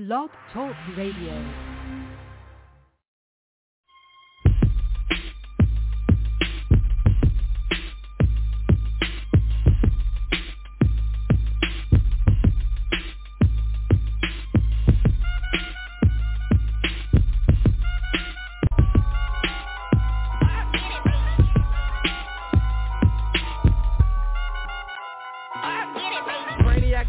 Love Talk Radio.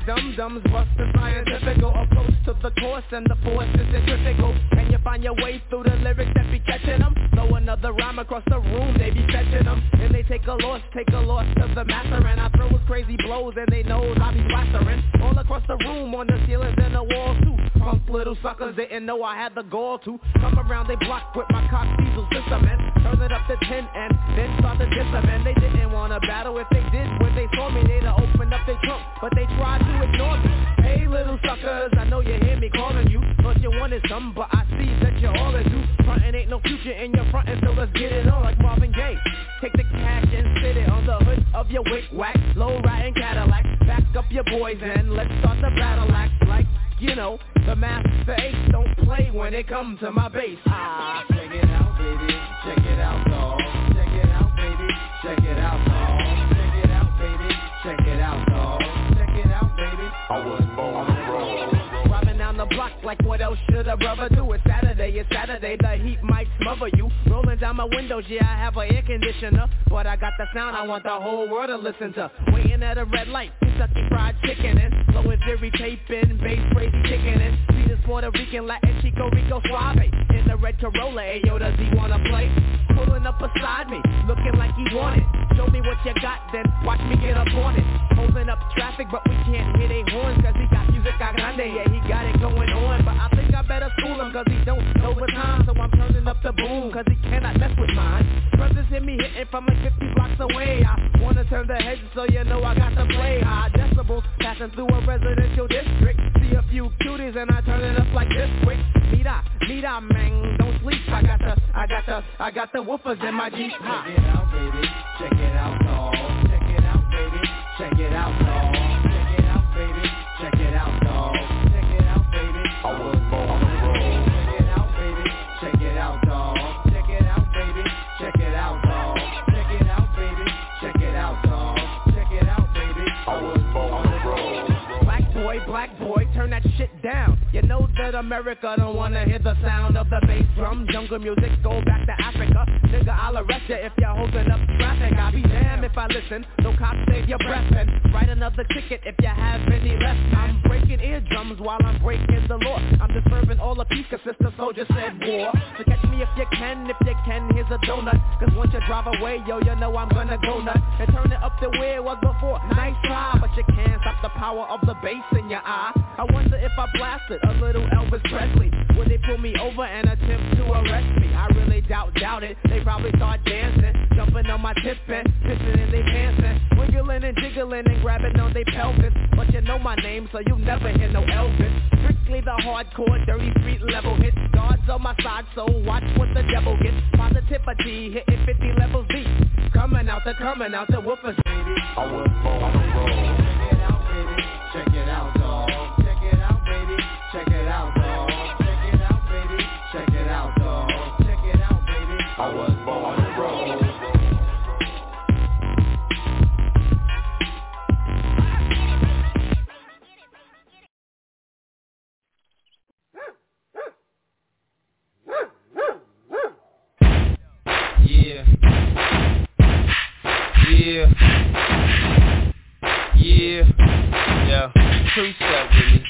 Dum-dums bust the scientifical approach to the course and the force is critical. Can you find your way through the lyrics that be catching them? Throw another rhyme across the room, they be catching them. And they take a loss to the master. And I throw his crazy blows and they know I be plastering. All across the room, on the ceilings and the walls too. Punk little suckers didn't know I had the gall to come around they block with my cock diesel system and turn it up to 10 and then start to diss them. And they didn't want to battle. If they did, when they saw me, they'd have opened up their trunk. But they tried to ignore me. Hey little suckers, I know you hear me calling you. Thought you wanted some, but I see that you're all in you. Frontin' ain't no future in your frontin', so let's get it on like Marvin Gaye. Take the cash and sit it on the hood of your wick-wack, low-riding Cadillac. Back up your boys and let's start the battle act like, you know, the master ace don't play when it comes to my bass. Ah, check it out, baby, check it out, dog. Check it out, baby, check it out, dog. Check it out, baby, check it out, dog. Check it out, baby, I was born to roll. The block, like what else should a brother do? It's Saturday, the heat might smother you. Rolling down my windows, yeah, I have an air conditioner, but I got the sound I want the whole world to listen to. Waiting at a red light, Kentucky Fried Chicken and slow and theory taping, bass crazy kicking and see this Puerto Rican, Latin, Chico Rico Suave in the red Corolla, ayo, does he wanna play? Pulling up beside me, looking like he wanted. Show me what you got, then watch me get up on it. Holding up traffic, but we can't hear they horns, cause he got music a grande, yeah, he got it going on. But I think I better school him, cause he don't know what time. So I'm turning up the boom, cause he cannot mess with mine. Brothers hit me hitting from like 50 blocks away. I wanna turn the heads so you know I got to play. High decibels, passing through a residential district. See a few cuties and I turn it up like this quick. Need I, man, don't sleep. I got the woofers in my Jeep. Check it out, baby, check it out, dog. Check it out, baby, check it out, dog. Check it out, baby, check it out, dog. Check it out, baby, I was born on the road. Check it out, baby, check it out, dog. Check it out, baby, check it out, dog. Check it out, baby, check it out, dog. Check it out, baby, I was born on the road. Black boy, turn that shit down. You know that America don't wanna hear the sound of the bass drum. Jungle music, go back to Africa. Nigga, I'll arrest ya if you're holding up traffic. I'll be damned if I listen, no cops save your breath. And write another ticket if you have any left. I'm breaking eardrums while I'm breaking the law. I'm disturbing all the peace, cause sister soldier said war. So catch me if you can, here's a donut. Cause once you drive away, yo, you know I'm gonna go nuts. And turn it up to where it was before, nice try. But you can't stop the power of the bass in your eye. I wonder if I blasted a little Elvis Presley. Will they pull me over and attempt to arrest me? I really doubt it. They probably start dancing, jumping on my tip and pissing in their pants and wiggling and jiggling and grabbing on their pelvis. But you know my name, so you never hear no Elvis. Strictly the hardcore, dirty street level hits. Guards on my side, so watch what the devil gets. Positivity hitting 50 levels deep. Coming out the woofers. I was born on the road. Check it out, baby. Check it out, dog. Check it out, baby. Check it out, dog. Check it out, baby. Check it out, dog. Check it out, baby. I was born on the road. Yeah, two-step with me,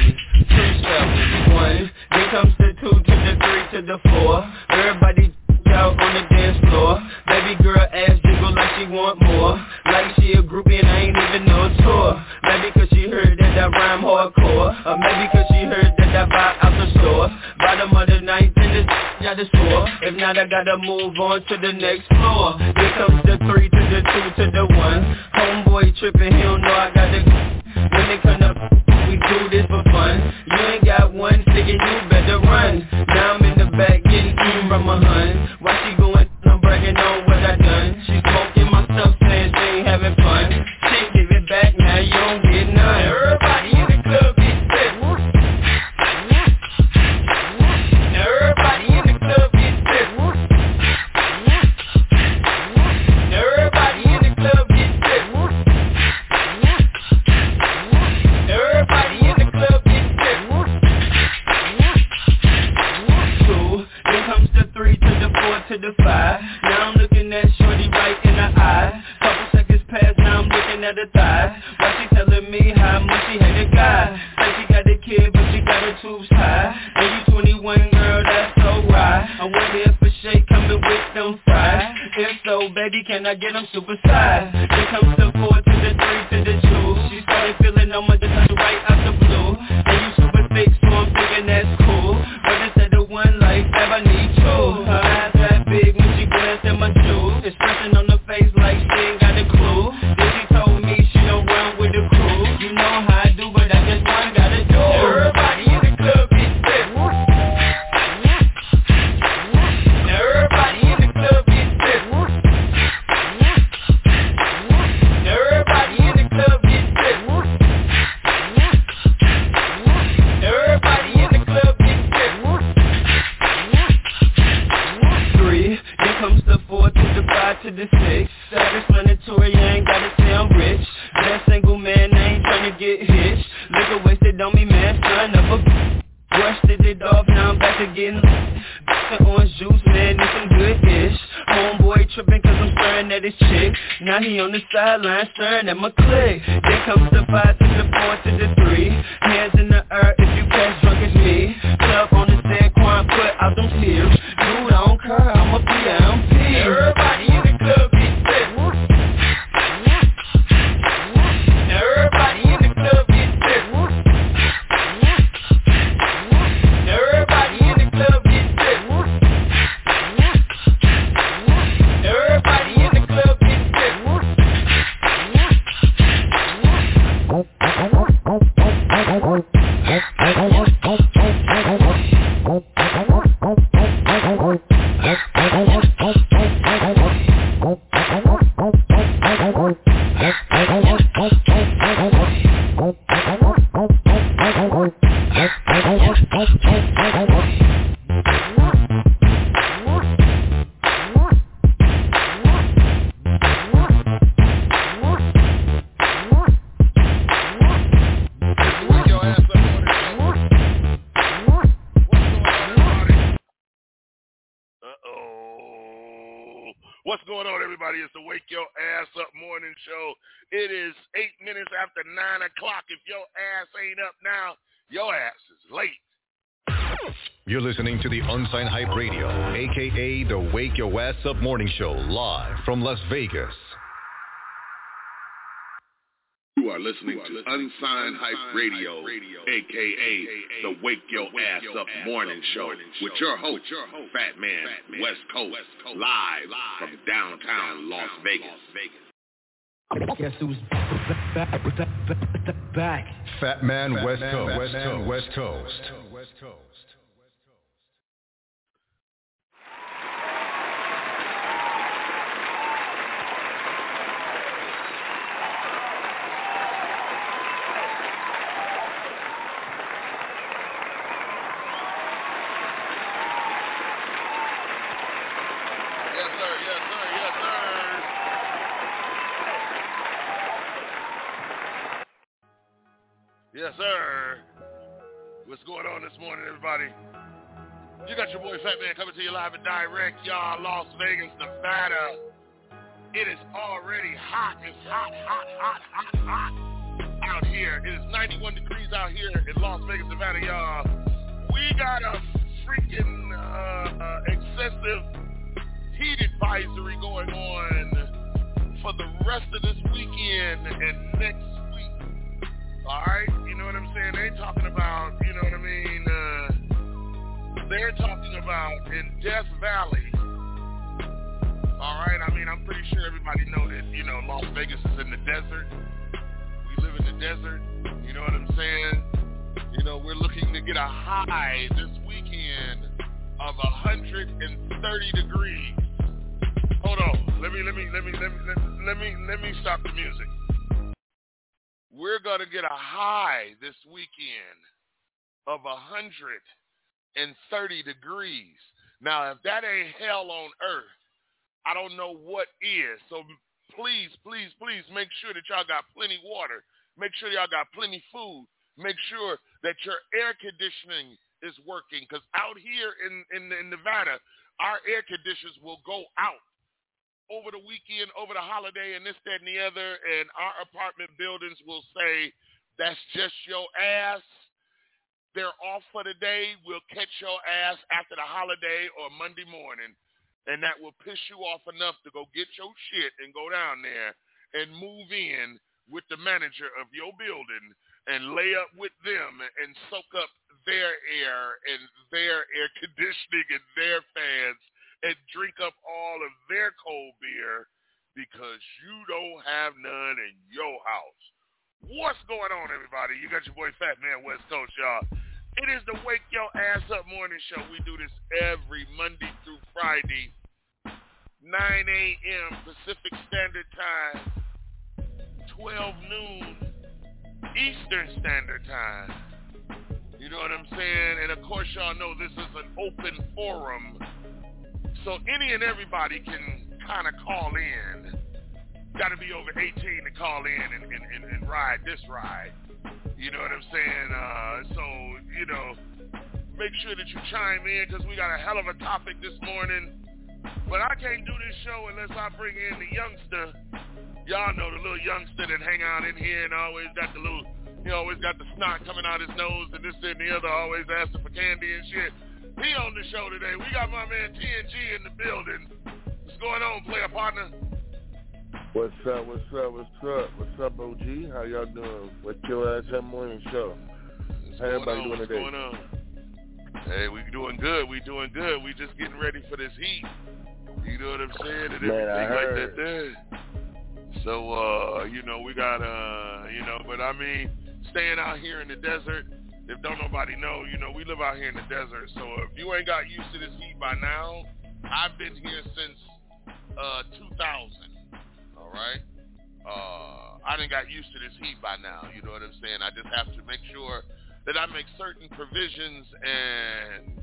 yeah, two-step with me, one, then comes the two, to the three, to the four, everybody out on the dance floor, baby girl ass jiggle like she want more, like she a groupie and I ain't even know it's her, maybe cause she heard that rhyme hardcore, or maybe cause she heard that vibe out the store. Bottom of the ninth and the got the score. If not, I gotta move on to the next floor. Here comes the three to the two to the one. Homeboy trippin', he don't know I got the. When it come up, we do this for fun. You ain't got one nigga, you better run. Now I'm in the back getting from a hun. Why she going number? certified. Now I'm looking at shorty right in the eye. Couple seconds pass, now I'm looking at her thigh. Why she telling me how much she hate a guy? Said she got a kid, but she got her tubes tied. And you 21, girl, that's so right. I wonder if a shake coming with them fries. If so, baby, can I get them super size? Here comes the 4 to the 3 to the 2. She started feeling on my touch right out the blue. And you super thick, so I'm thinking that's cool. But instead of one like that, I need two. Her eyes that big when she glanced at my shoes. Expression on her face like she ain't got a clue. Then she told me she don't run with the crew. You know how I do, but I just one gotta do. Everybody in the club get stiff. Everybody in the club get stiff. Everybody in the club get stiff. Everybody in the club get stiff. 3, here comes the 4 to the 5 to the 6. Self-explanatory, I ain't gotta say I'm rich. That single man, I ain't tryna get hitched. Liquor wasted on me, man, son of a brushed it off, now I'm back to getting orange juice, man, it's some good-ish. Homeboy tripping cause I'm staring at his chick. Now he on the sideline staring at my clique. Here comes the 5 to the 4 to the 3. Hands in the air if you catch drunk as me. Club on the sand, Quan put out them tears. Dude, I don't care, I'm a PMP. Everybody in the club get sick. Everybody in the club get sick. Everybody in the club get sick. Everybody in the club get to the Unsigned Hype Radio, a.k.a. the Wake Your Ass Up Morning Show, live from Las Vegas. You are listening to Unsigned Hype Radio, a.k.a. the Wake Your Ass Up Morning Show, with your host, Fat Man West Coast, live from downtown Las Vegas. Guess who's back? Fat Man West Coast. Yes, sir. What's going on this morning, everybody? You got your boy Fat Man coming to you live and direct, y'all, Las Vegas, Nevada. It is already hot. It's hot out here. It is 91 degrees out here in Las Vegas, Nevada, y'all. We got a freaking excessive heat advisory going on for the rest of this weekend and next week. Alright, you know what I'm saying? They're talking about, you know what I mean, they're talking about in Death Valley. Alright, I mean, I'm pretty sure everybody know that, you know, Las Vegas is in the desert. We live in the desert, you know what I'm saying? You know, we're looking to get a high this weekend of 130 degrees. Hold on, let me stop the music. We're going to get a high this weekend of 130 degrees. Now, if that ain't hell on earth, I don't know what is. So please make sure that y'all got plenty water. Make sure y'all got plenty food. Make sure that your air conditioning is working. Because out here in Nevada, Our air conditioners will go out over the weekend, over the holiday, and this, that, and the other, and our apartment buildings will say, that's just your ass. They're off for the day. We'll catch your ass after the holiday or Monday morning, and that will piss you off enough to go get your shit and go down there and move in with the manager of your building and lay up with them and soak up their air and their air conditioning and their fans and drink up all of their cold beer because you don't have none in your house. What's going on, everybody? You got your boy Fat Man West Coast, y'all. It is the Wake Your Ass Up Morning Show. We do this every Monday through Friday, 9 a.m. Pacific Standard Time, 12 noon Eastern Standard Time. You know what I'm saying? And of course, y'all know this is an open forum, so any and everybody can kind of call in. Got to be over 18 to call in and ride this ride. You know what I'm saying? So, you know, make sure that you chime in because we got a hell of a topic this morning. But I can't do this show unless I bring in the youngster. Y'all know the little youngster that hang out in here and always got the little, he always got the snot coming out his nose and this, that, and the other, always asking for candy and shit. He on the show today. We got my man TNG in the building. What's going on, player partner? What's up, what's up, what's up? What's up, OG? How y'all doing? What's your ass up morning show? How everybody doing today? What's going on? Hey, we doing good. We just getting ready for this heat. You know what I'm saying? And man, everything like that there. So, you know, we got, you know, but I mean, staying out here in the desert, if don't nobody know, you know, we live out here in the desert. So if you ain't got used to this heat by now, I've been here since 2000. All right, I done got used to this heat by now. You know what I'm saying? I just have to make sure that I make certain provisions and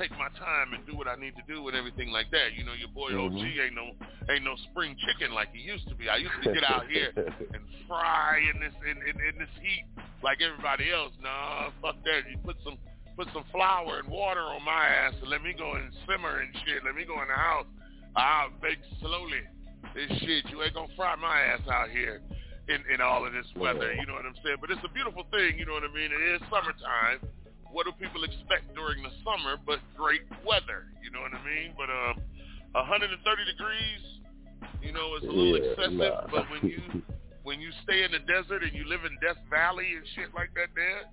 take my time and do what I need to do and everything like that. You know, your boy OG ain't no spring chicken like he used to be. I used to get out here and fry in this heat like everybody else. Nah, fuck that. You put some flour and water on my ass and let me go and simmer and shit. Let me go in the house. I'll bake slowly. This shit, you ain't gonna fry my ass out here in all of this weather, you know what I'm saying? But it's a beautiful thing, you know what I mean? It is summertime. What do people expect during the summer but great weather, you know what I mean? But 130 degrees, you know, it's a little excessive, but when you stay in the desert and you live in Death Valley and shit like that there,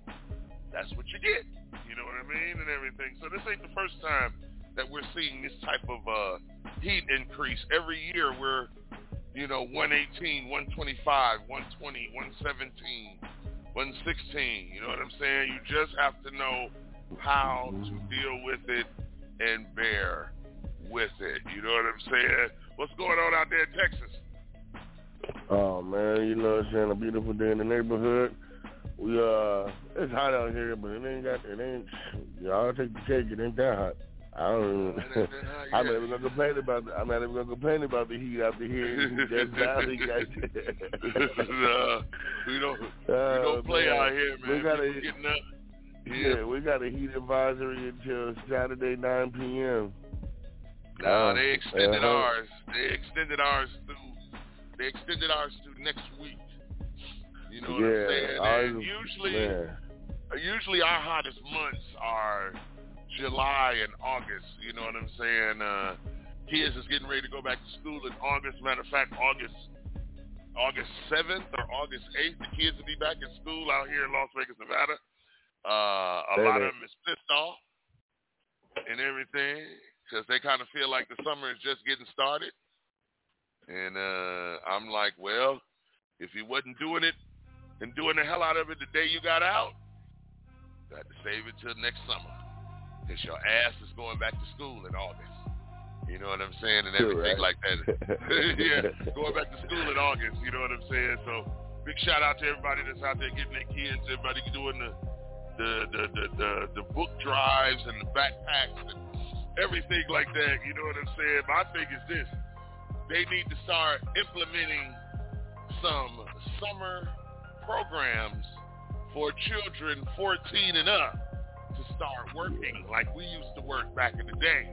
that's what you get, you know what I mean, and everything. So this ain't the first time that we're seeing this type of heat increase. Every year we're, you know, 118, 125, 120, 117, 116. You know what I'm saying? You just have to know how to deal with it and bear with it. You know what I'm saying? What's going on out there in Texas? Oh, man, you know what I'm saying? A beautiful day in the neighborhood. We it's hot out here, but it ain't, y'all take the cake, it ain't that hot. I don't even, I'm not even gonna complain about the, heat out here. That's valley, guys. We don't play out here, man. We got we got a heat advisory until Saturday 9 p.m. Nah, they extended ours. They extended ours through next week. You know what I'm saying? And usually our hottest months are July and August, you know what I'm saying? Kids is getting ready to go back to school in August. Matter of fact, August 7th or August 8th, the kids will be back in school out here in Las Vegas, Nevada. Lot of them is pissed off and everything because they kind of feel like the summer is just getting started. And I'm like, well, if you wasn't doing it and doing the hell out of it the day you got out, you got to save it till next summer. Because your ass is going back to school in August. You know what I'm saying? And everything like that. Yeah, going back to school in August. You know what I'm saying? So big shout out to everybody that's out there getting their kids, everybody doing the book drives and the backpacks and everything like that. You know what I'm saying? My thing is this. They need to start implementing some summer programs for children 14 and up. To start working like we used to work back in the day.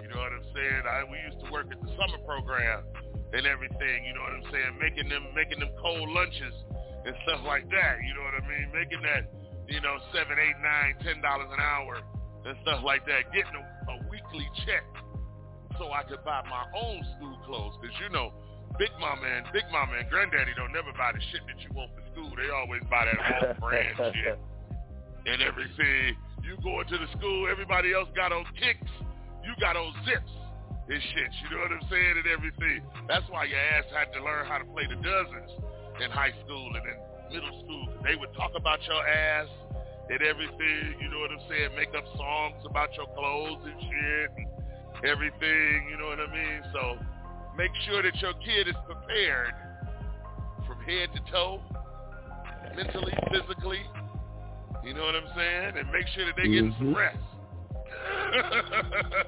You You know what I'm saying? We used to work at the summer program and everything. You know what I'm saying? Making them cold lunches and stuff like that. You know what I mean? Making that, you know, $7, $8, $9, $10 an hour and stuff like that. Getting a weekly check so I could buy my own school clothes, because you know, Big Mama and Granddaddy don't never buy the shit that you want for school. They always buy that whole brand shit and everything. You going to the school, everybody else got on kicks, you got on zips and shit, you know what I'm saying, and everything. That's why your ass had to learn how to play the dozens in high school and in middle school. They would talk about your ass and everything, you know what I'm saying, make up songs about your clothes and shit and everything, you know what I mean? So make sure that your kid is prepared from head to toe, mentally, physically, you know what I'm saying? And make sure that they get some rest.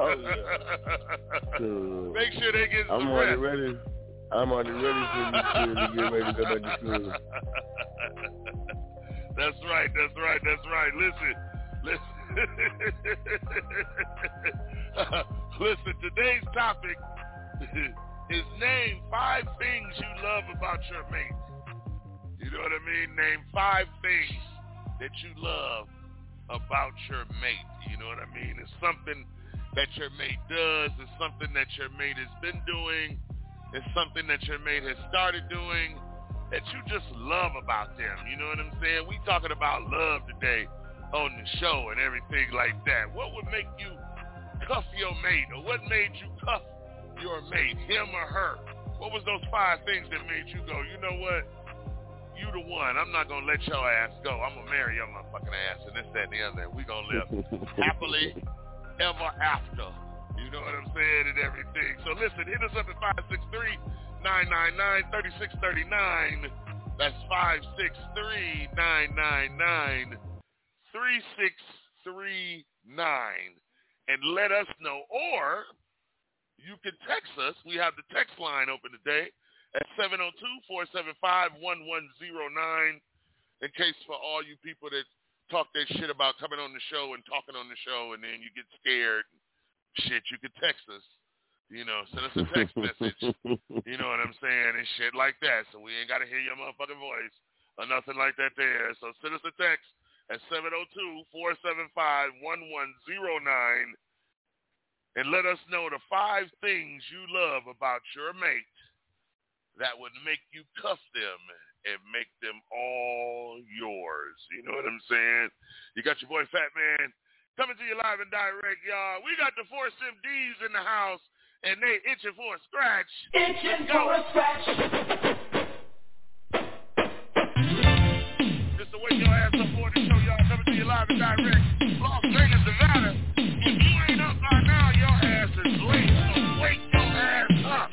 Oh, yeah. So make sure they get some rest. I'm already ready for you to get ready to go back to school. That's right. Listen. Listen, today's topic is name 5 things you love about your mate. You know what I mean? Name 5 things that you love about your mate. You know what I mean? It's something that your mate does. It's something that your mate has been doing. It's something that your mate has started doing that you just love about them. You know what I'm saying? We talking about love today on the show and everything like that. What would make you cuff your mate, or what made you cuff your mate, him or her? What was those 5 things that made you go, you know what? You the one. I'm not going to let your ass go. I'm going to marry your motherfucking ass and this, that, and the other. We're going to live happily ever after. You know what I'm saying? And everything. So listen, hit us up at 563-999-3639. That's 563-999-3639. And let us know. Or you can text us. We have the text line open today at 702-475-1109, in case for all you people that talk that shit about coming on the show and talking on the show and then you get scared and shit, you could text us, you know, send us a text message, you know what I'm saying, and shit like that, so we ain't got to hear your motherfucking voice or nothing like that there. So send us a text at 702-475-1109 and let us know the 5 things you love about your mate that would make you cuff them and make them all yours. You know what I'm saying? You got your boy Fat Man coming to you live and direct, y'all. We got the 4 SMDs in the house, and they itching for a scratch. Itching for a scratch. Just to wake your ass up for the show, y'all. Coming to you live and direct. Las Vegas, Nevada. If you ain't up by now, your ass is late. So wake your ass up.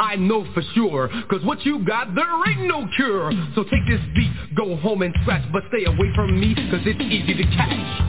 I know for sure, cause what you got, there ain't no cure. So take this beat, go home and scratch, but stay away from me, cause it's easy to catch.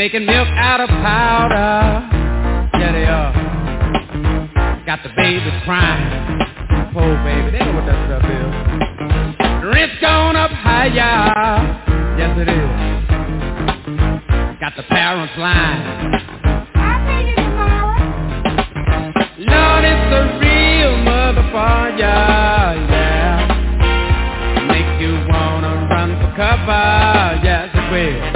Making milk out of powder, yeah they are. Got the babies crying, poor baby, they know what that stuff is. The rent's gone up higher, yes it is. Got the parents lying, I'll pay you tomorrow. Lord, it's a real motherfucker, yeah. Make you wanna run for cover, yes it will.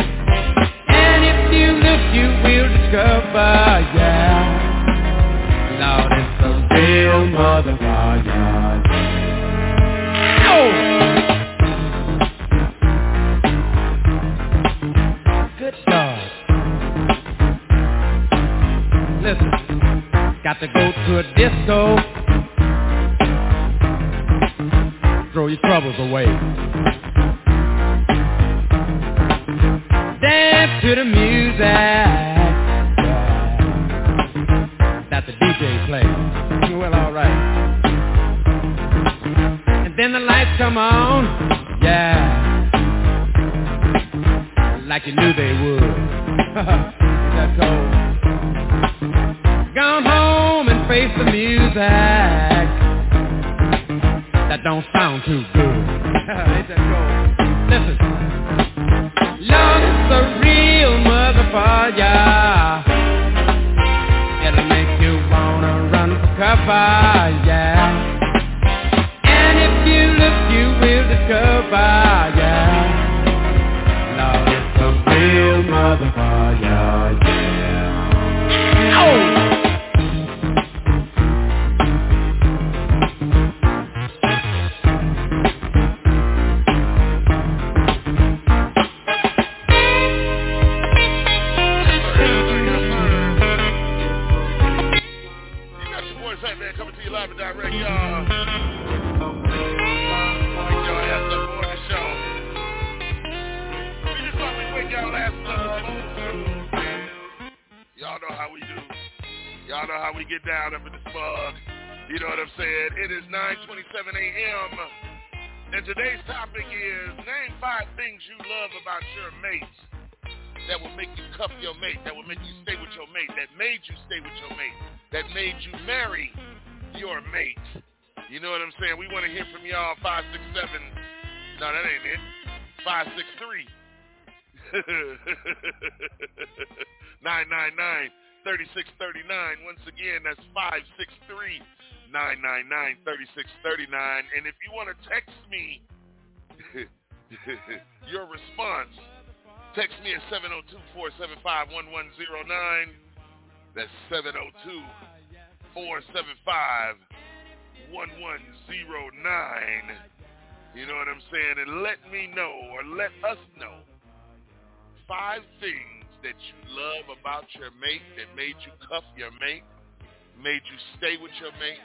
You will discover, yeah. Lord, it's a real motherfucker, yeah. Oh! Good God. Listen, got to go to a disco. Throw your troubles away. Dance to the music. Then the lights come on, yeah, like you knew they would. That's cold. Gone home and face the music that don't sound too good. Ain't that cold? Listen, Lord, it's a real motherfucker. It'll make you discover, yeah. And if you look, you will discover, yeah. Lord, it's a real motherfucker, yeah. Oh! Down up in this bug, you know what I'm saying? It is 9:27 a.m. and today's topic is name 5 things you love about your mate that will make you cuff your mate, that will make you stay with your mate, that made you stay with your mate, that made you marry your mate. You know what I'm saying? We want to hear from y'all. 567. No, that ain't it. 563. 999. 3639. Once again, that's 563-999-3639. And if you want to text me your response, text me at 702-475-1109. That's 702-475-1109. You know what I'm saying? And let me know, or let us know, 5 things that you love about your mate, that made you cuff your mate, made you stay with your mate,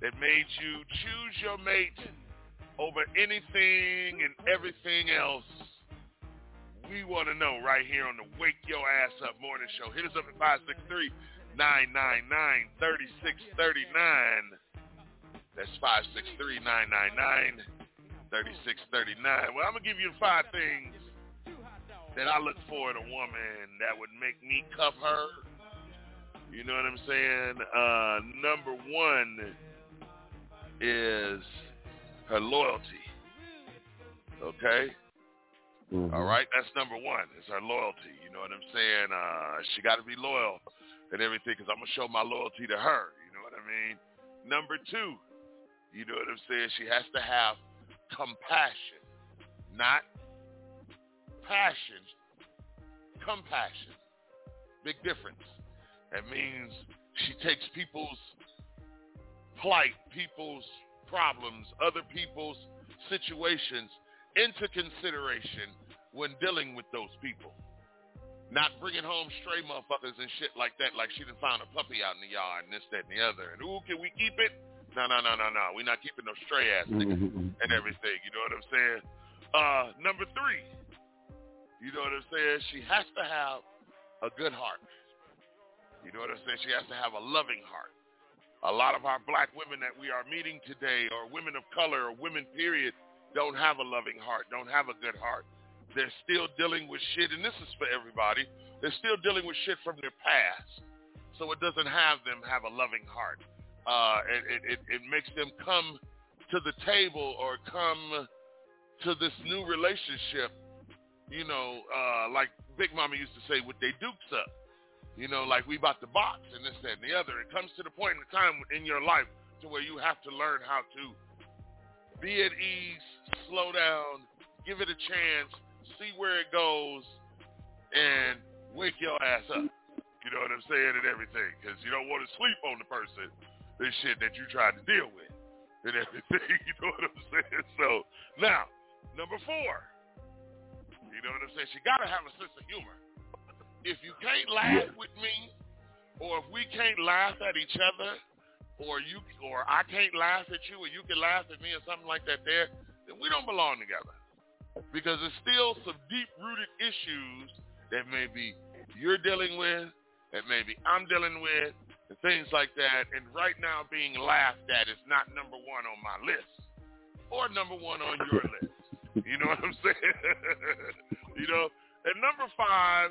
that made you choose your mate over anything and everything else. We want to know right here on the Wake Your Ass Up Morning Show. Hit us up at 563-999-3639. That's 563-999-3639. Well, I'm going to give you 5 things that I look for in a woman that would make me cuff her. You know what I'm saying? Number 1 is her loyalty. Okay? Mm-hmm. All right? That's number 1 is her loyalty. You know what I'm saying? She got to be loyal and everything, because I'm going to show my loyalty to her. You know what I mean? Number 2, you know what I'm saying? She has to have compassion. Not passion, compassion. Big difference. That means she takes people's plight, people's problems, other people's situations into consideration when dealing with those people. Not bringing home stray motherfuckers and shit like that, like she done found a puppy out in the yard and this, that, and the other. And ooh, can we keep it? No. We're not keeping no stray ass niggas and everything. You know what I'm saying? Number 3. You know what I'm saying? She has to have a good heart. You know what I'm saying? She has to have a loving heart. A lot of our black women that we are meeting today, or women of color, or women period, don't have a loving heart, don't have a good heart. They're still dealing with shit, and this is for everybody. They're still dealing with shit from their past. So it doesn't have them have a loving heart. It makes them come to the table or come to this new relationship, you know, like Big Mama used to say, with they dukes up, you know, like we about to box and this, that, and the other. It comes to the point in the time in your life to where you have to learn how to be at ease, slow down, give it a chance, see where it goes, and wake your ass up. You know what I'm saying? And everything, because you don't want to sleep on the person, this shit that you tried to deal with and everything. You know what I'm saying? So now, number 4. You know what I'm saying? She got to have a sense of humor. If you can't laugh with me, or if we can't laugh at each other, or I can't laugh at you, or you can laugh at me, or something like that there, then we don't belong together. Because there's still some deep-rooted issues that maybe you're dealing with, that maybe I'm dealing with, and things like that. And right now being laughed at is not number 1 on my list, or number 1 on your list. You know what I'm saying? You know? And number 5,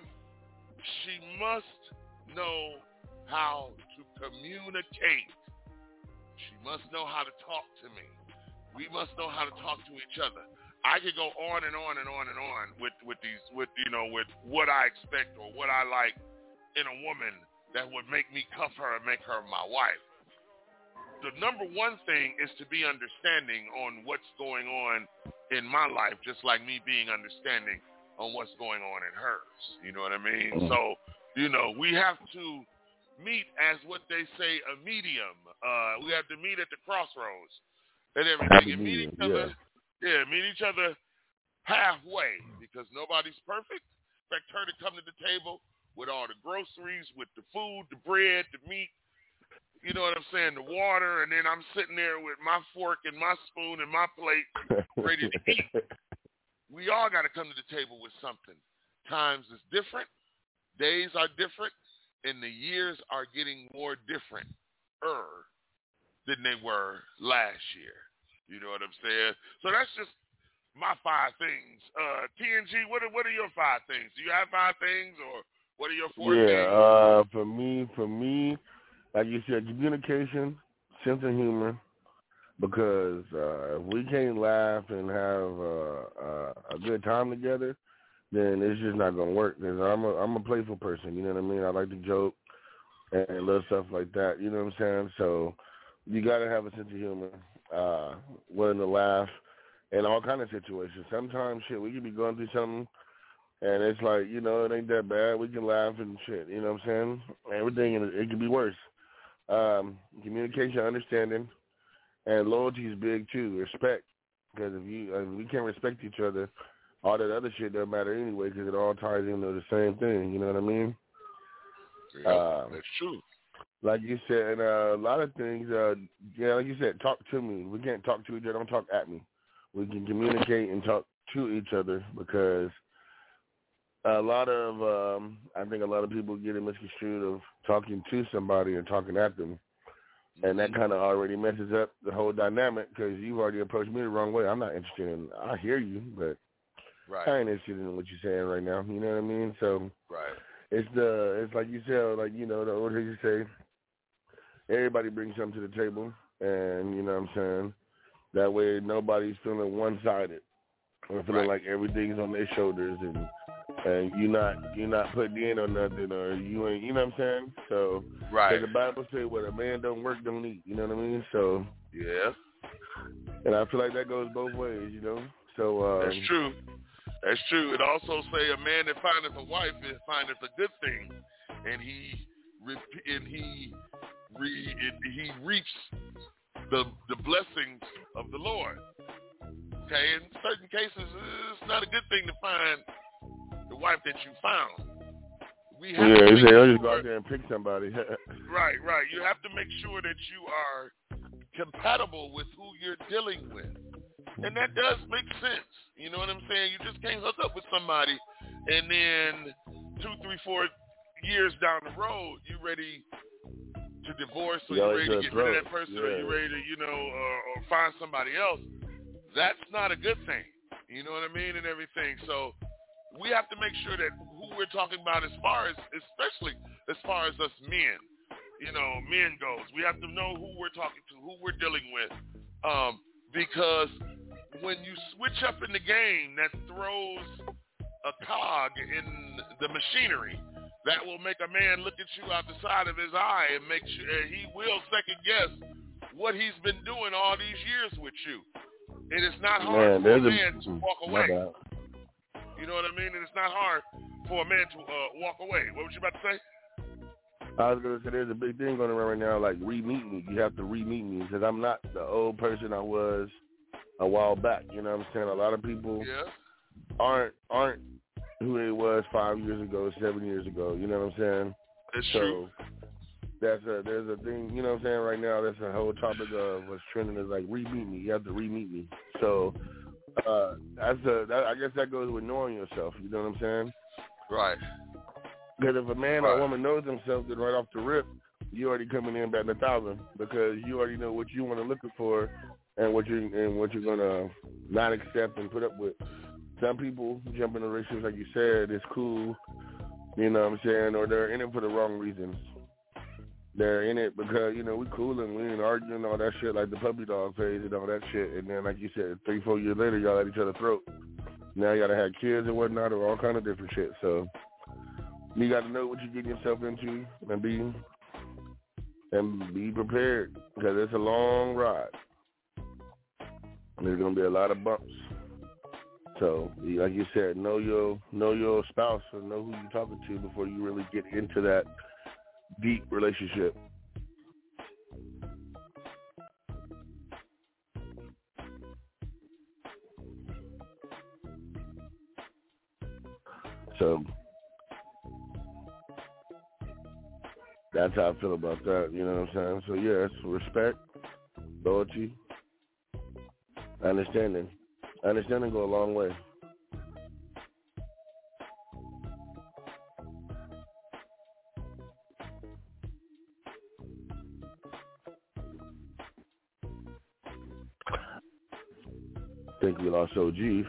she must know how to communicate. She must know how to talk to me. We must know how to talk to each other. I could go on and on and on and on with what I expect or what I like in a woman that would make me cuff her and make her my wife. the number one thing is to be understanding on what's going on in my life, just like me being understanding on what's going on in hers. You know what I mean? So, you know, we have to meet as what they say, a medium. We have to meet at the crossroads and everything. And meet each other, meet each other halfway, because nobody's perfect. Expect her to come to the table with all the groceries, with the food, the bread, the meat, you know what I'm saying, the water, and then I'm sitting there with my fork and my spoon and my plate ready to eat. We all got to come to the table with something. Times is different, days are different, and the years are getting more different than they were last year. You know what I'm saying? So that's just my five things. TNG, what are your five things? Do you have five things, or what are your four things? Yeah, for me, like you said, communication, sense of humor, because if we can't laugh and have a good time together, then it's just not going to work. Because I'm a playful person, you know what I mean? I like to joke and little stuff like that, you know what I'm saying? So you got to have a sense of humor, willing to laugh, in all kind of situations. Sometimes, we could be going through something, and it's like, you know, it ain't that bad. We can laugh and shit, you know what I'm saying? Everything, it could be worse. Communication, understanding, and loyalty is big, too. Respect, because if we can't respect each other, all that other shit doesn't matter anyway, because it all ties into the same thing, you know what I mean? Yeah, that's true. Like you said, and a lot of things, like you said, talk to me. We can't talk to each other. Don't talk at me. We can communicate and talk to each other, because I think a lot of people get it misconstrued of talking to somebody and talking at them. And that kind of already messes up the whole dynamic, because you've already approached me the wrong way. I'm not interested in, I hear you, but right, I ain't interested in what you're saying right now. You know what I mean? So right, it's like you said, like, you know, the order you say, everybody brings something to the table, and you know what I'm saying? That way nobody's feeling one-sided or feeling like everything's on their shoulders, and you're not putting in on nothing, or you ain't, you know what I'm saying? So the Bible says what a man don't work, don't eat, you know what I mean? So yeah. And I feel like that goes both ways, you know? So that's true. That's true. It also say a man that findeth a wife findeth a good thing, and he reaps the blessings of the Lord. Okay, in certain cases, it's not a good thing to find the wife that you found. We have to make sure, just go out there and pick somebody. Right. You have to make sure that you are compatible with who you're dealing with. And that does make sense. You know what I'm saying? You just can't hook up with somebody, and then 2, 3, 4 years down the road, you're ready to divorce, or you're ready to get rid of that person, or you're ready to, you know, or find somebody else. That's not a good thing, you know what I mean, and everything. So we have to make sure that who we're talking about, as far as, especially as far as us men, you know, men goes, we have to know who we're talking to, who we're dealing with, because when you switch up in the game, that throws a cog in the machinery. That will make a man look at you out the side of his eye and make sure, and he will second guess what he's been doing all these years with you. And it's not hard for a man to walk away. You know what I mean? And it's not hard for a man to walk away. What was you about to say? I was going to say there's a big thing going around right now, like re-meet me. You have to re-meet me, because I'm not the old person I was a while back. You know what I'm saying? A lot of people aren't who it was 5 years ago, 7 years ago, you know what I'm saying? It's true. There's a thing, you know what I'm saying, right now, that's a whole topic of what's trending is like, re-meet me, you have to re-meet me. So, I guess that goes with knowing yourself, you know what I'm saying? Right. Because if a man or a woman knows themselves, then right off the rip, you already coming in batting 1,000, because you already know what you want to look for and what you're going to not accept and put up with. Some people jump into relationships, like you said, it's cool, you know what I'm saying, or they're in it for the wrong reasons. They're in it because, you know, we cool and we ain't arguing all that shit, like the puppy dog phase and all that shit. And then, like you said, 3, 4 years later, y'all at each other's throat. Now y'all have kids and whatnot or all kind of different shit. So you got to know what you're getting yourself into and be and be prepared because it's a long ride. There's going to be a lot of bumps. So, like you said, know your spouse or know who you're talking to before you really get into that deep relationship. So that's how I feel about that, you know what I'm saying? So yeah, it's respect, loyalty, understanding. Understanding go a long way. I think we lost OG.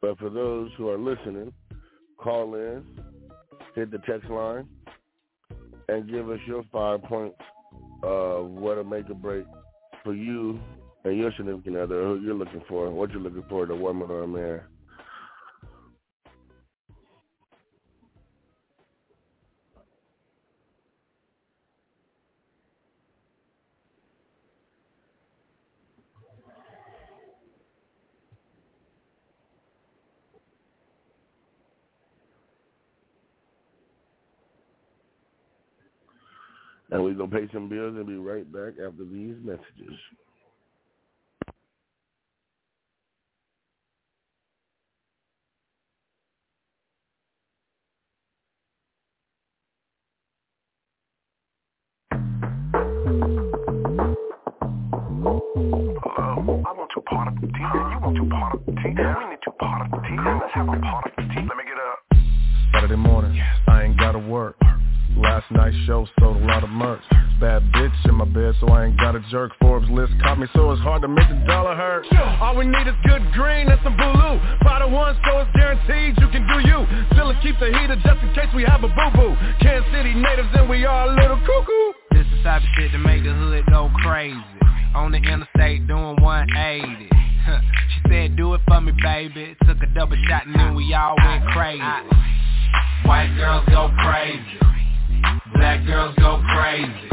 But for those who are listening, call in, hit the text line, and give us your 5 points of what will make a break for you and your significant other, who you're looking for, what you're looking for in a woman or a man. And we're going to pay some bills and be right back after these messages. I want your part of the tea. You want your part of the tea. We need your part of the tea. Let's have a part of the tea. Let me get up. Saturday morning, I ain't got to work. Last night's show sold a lot of merch. Bad bitch in my bed, so I ain't got a jerk. Forbes list caught me, so it's hard to make the dollar hurt. All we need is good green and some blue. Buy the one, so it's guaranteed you can do you. Still keep the heater just in case we have a boo-boo. Kansas City natives and we are a little cuckoo. This the type of shit to make the hood go crazy. On the interstate doing 180. She said, do it for me, baby. Took a double shot and then we all went crazy. White girls go crazy. Black girls go crazy.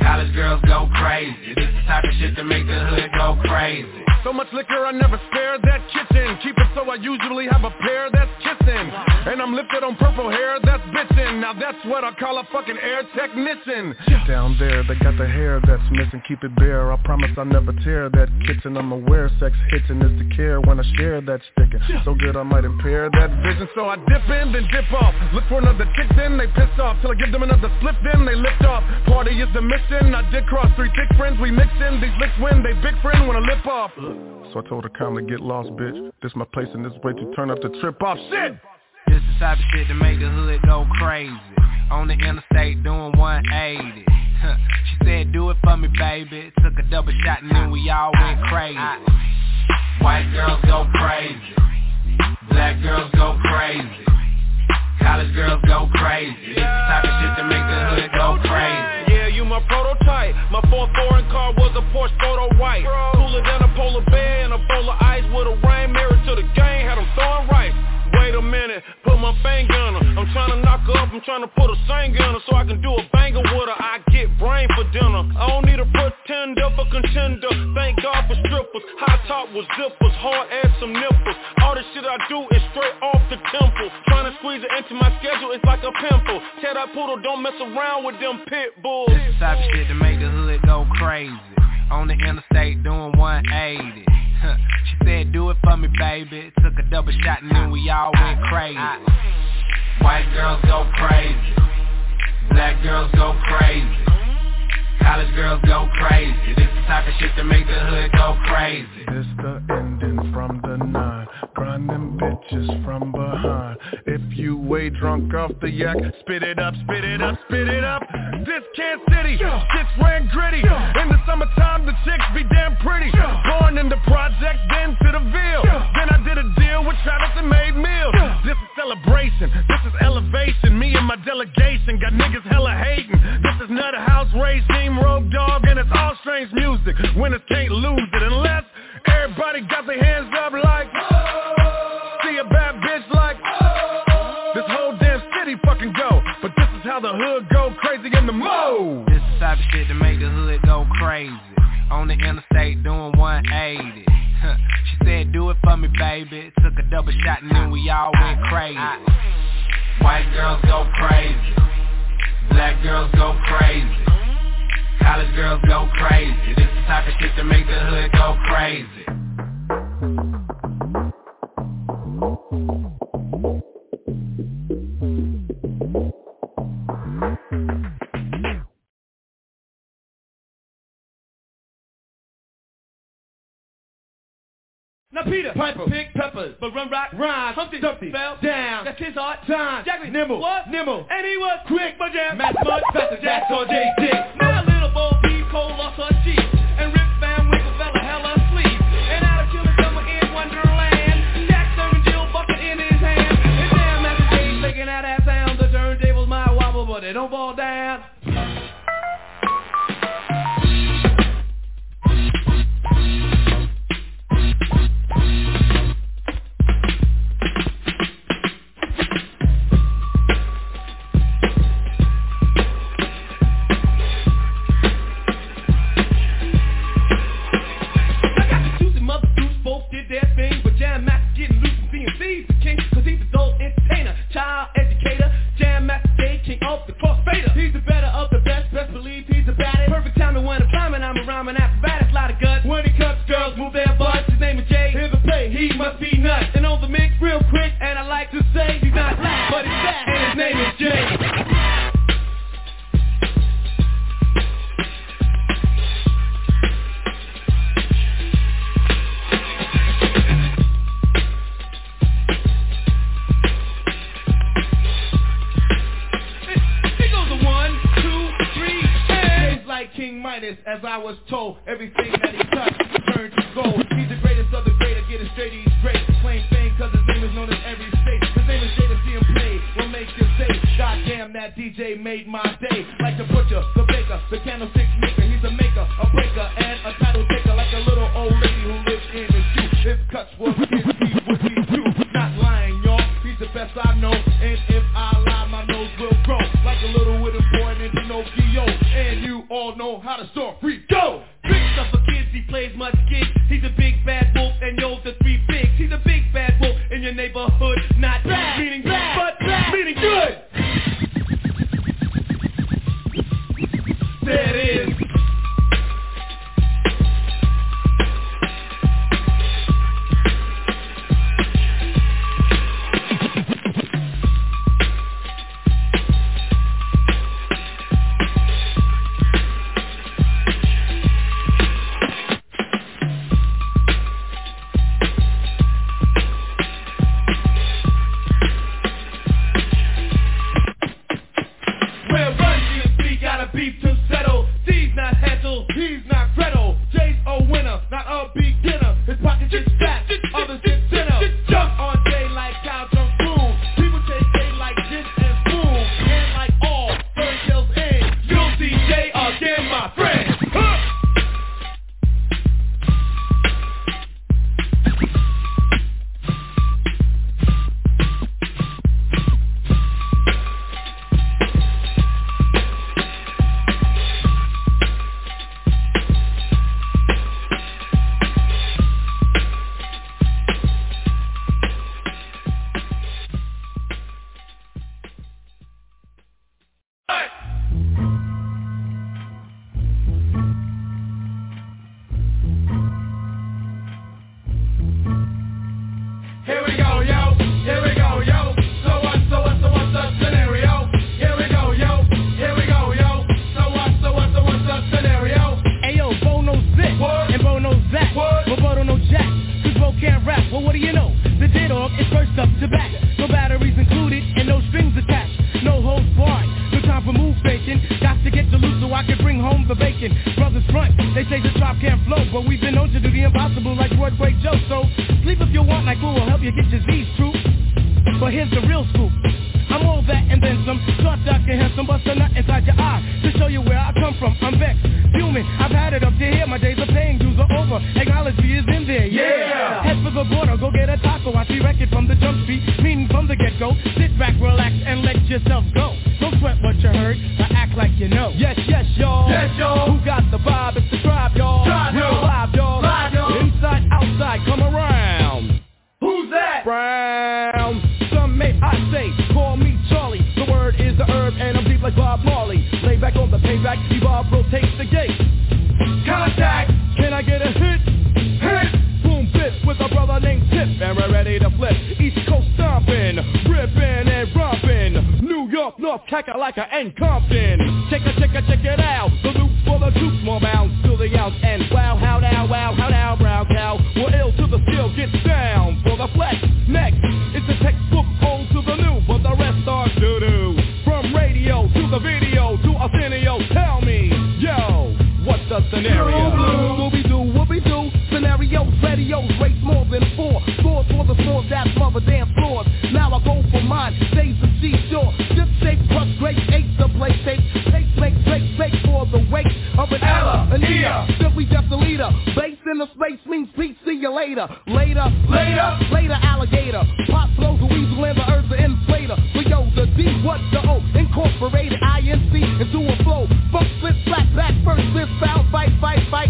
College girls go crazy. This is the type of shit to make the hood go crazy. So much liquor, I never spare that kitchen. Keep it so I usually have a pair that's kissing. And I'm lifted on purple hair that's bitching. Now that's what I call a fucking air technician. Down there, they got the hair that's missing. Keep it bare, I promise I never tear that kitchen. I'm aware sex hitching is the care when I share that sticking. So good I might impair that vision. So I dip in, then dip off. Look for another kick, then they piss off. Till I give them another slip, then they lift off. Party is the mission, I did cross three thick friends. We mixin', these licks win, they big friend when I lip off. So I told her calmly, get lost, bitch. This my place and this way to turn up the trip off shit. This the type of shit to make the hood go crazy. On the interstate doing 180. She said, do it for me, baby. Took a double shot and then we all went crazy. White girls go crazy. Black girls go crazy. College girls go crazy. This the type of shit to make the hood go crazy. You my prototype. My fourth foreign car was a Porsche photo white. Cooler than a polar bear and a bowl of ice with a rain mirror to the game. Had them throwing right. Wait a minute, put my finger on her. I'm trying to knock her up, I'm trying to put a singer on her so I can do a banger with her. I get brain for dinner. I don't need a pretender for contender. Thank God for strippers, high top with zippers, hard ass some nipples. All the shit I do is straight off the temple. Trying to squeeze it into my schedule is like a pimple. Tell that poodle don't mess around with them pit bulls. This the type of shit to make the hood go crazy. On the interstate doing 180. She said, do it for me, baby. Took a double shot and then we all went crazy. White girls go crazy. Black girls go crazy. College girls go crazy. This the type of shit to make the hood go crazy. This the ending from the 9. Grind them bitches from behind. If you way drunk off the yak, spit it up, spit it up, spit it up. This Kansas City, shit's ran gritty. In the summertime, the chicks be damn pretty. Born in the project, then to the Ville. Then I did a deal with Travis and made meals. This is celebration, this is elevation. Me and my delegation got niggas hella hating. This is not a house race, Rogue Dog, and it's all strange music. Winners can't lose it unless everybody the shit to make the hood go crazy. On the interstate doing 180. She said, do it for me, baby. Took a double shot and then we all went crazy. White girls go crazy. Black girls go crazy. College girls go crazy. This the type of shit that make the hood go crazy. Now Peter, Piper, Pig Peppers, but Run Rock, Rhymes, Humpty Dumpty, fell down, that's his heart, time, Jackie, Nimble, what? Nimble, and he was quick, but jam, Matt Mud, Pastor Jack, or J.D. My little Bo B. Cole lost her cheek, and Rip Van Winkle fell a hell of a sleep, and out of killer summer in Wonderland, Jack serving Jill bucket in his hand, and damn, Master J making out that sound, the turntables might wobble, but they don't fall down. Yourself go. Don't sweat what you heard, but act like you know. Yes, yes, y'all. Yes, Brown. Some may I say, call me Charlie. The word is the herb and I'm deep like Bob Marley. Lay back on the payback, Evolve rotates the gate. Contact! Can I get a hit? Hit! Boom bit with a brother named Tip. And we're ready to flip. East Coast stomping, ripping and romping. New York, North Kakalaka and Compton. Check it out. The loop for the troops, more bounds to the ounce. And wow, how now, brown cow. We're ill to the skill, get down for the flex. Next, it's a textbook old to the new, but the rest are doo-doo. From radio to the video to Arsenio, tell me, yo, what's the scenario? What we do, scenarios, radios, rates more than four. Scores for the scores, that's mother damn floors. Now I go for mine, stays the seashore. Dip shape, plus great, eight the play safe. Take for the weight of an Ella, an Ea, simply just a leader. Bass in the space means peace, see you later. Later, alligator. Pop blows the weasel and the earth's the inflator. So yo, the D, what the O, incorporated I-N-C into a flow. Fuck, flip, flat, back, first, flip, foul, fight,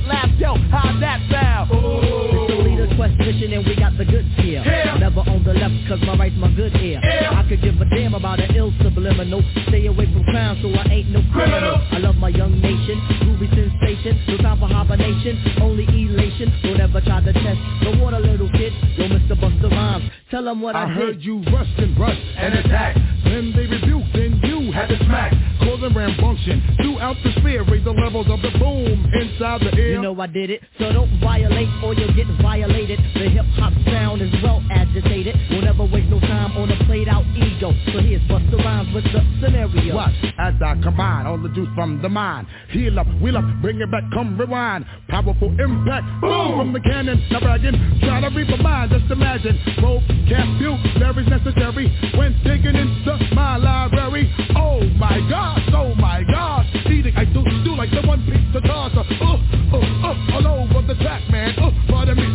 laugh, yo, how's that sound? It's the Leader Quest mission and we got the goods here. Never on the left cause my right's my good ear. I could give a damn about an ill subliminal. Stay away from crime so I ain't no criminal. I love my young nation, groovy sensation. No time for hibernation, only elation. Don't ever try to test the water, little kid. Yo, Mr. Busta Rhymes, tell them what I heard did. You rust and attack. Then they rebuked, then you had to smack. Causing rambunctious throughout the sphere. Raise the levels of the boom inside the air. You know I did it, so don't violate or you'll get violated. The hip-hop sound is well agitated. We'll never waste no time on a played-out ego. So here's Busta Rhymes with the scenario. Watch as I combine all the juice from the mind. Heal up, wheel up, bring it back, come rewind. Powerful impact, boom, from the cannon. Now bragging, try to reap a mind, just imagine. Both can't build, there is necessary. When digging into my library, oh my gosh. Eating, I do stew like the one piece to toss. All over the track, man. Pardon me,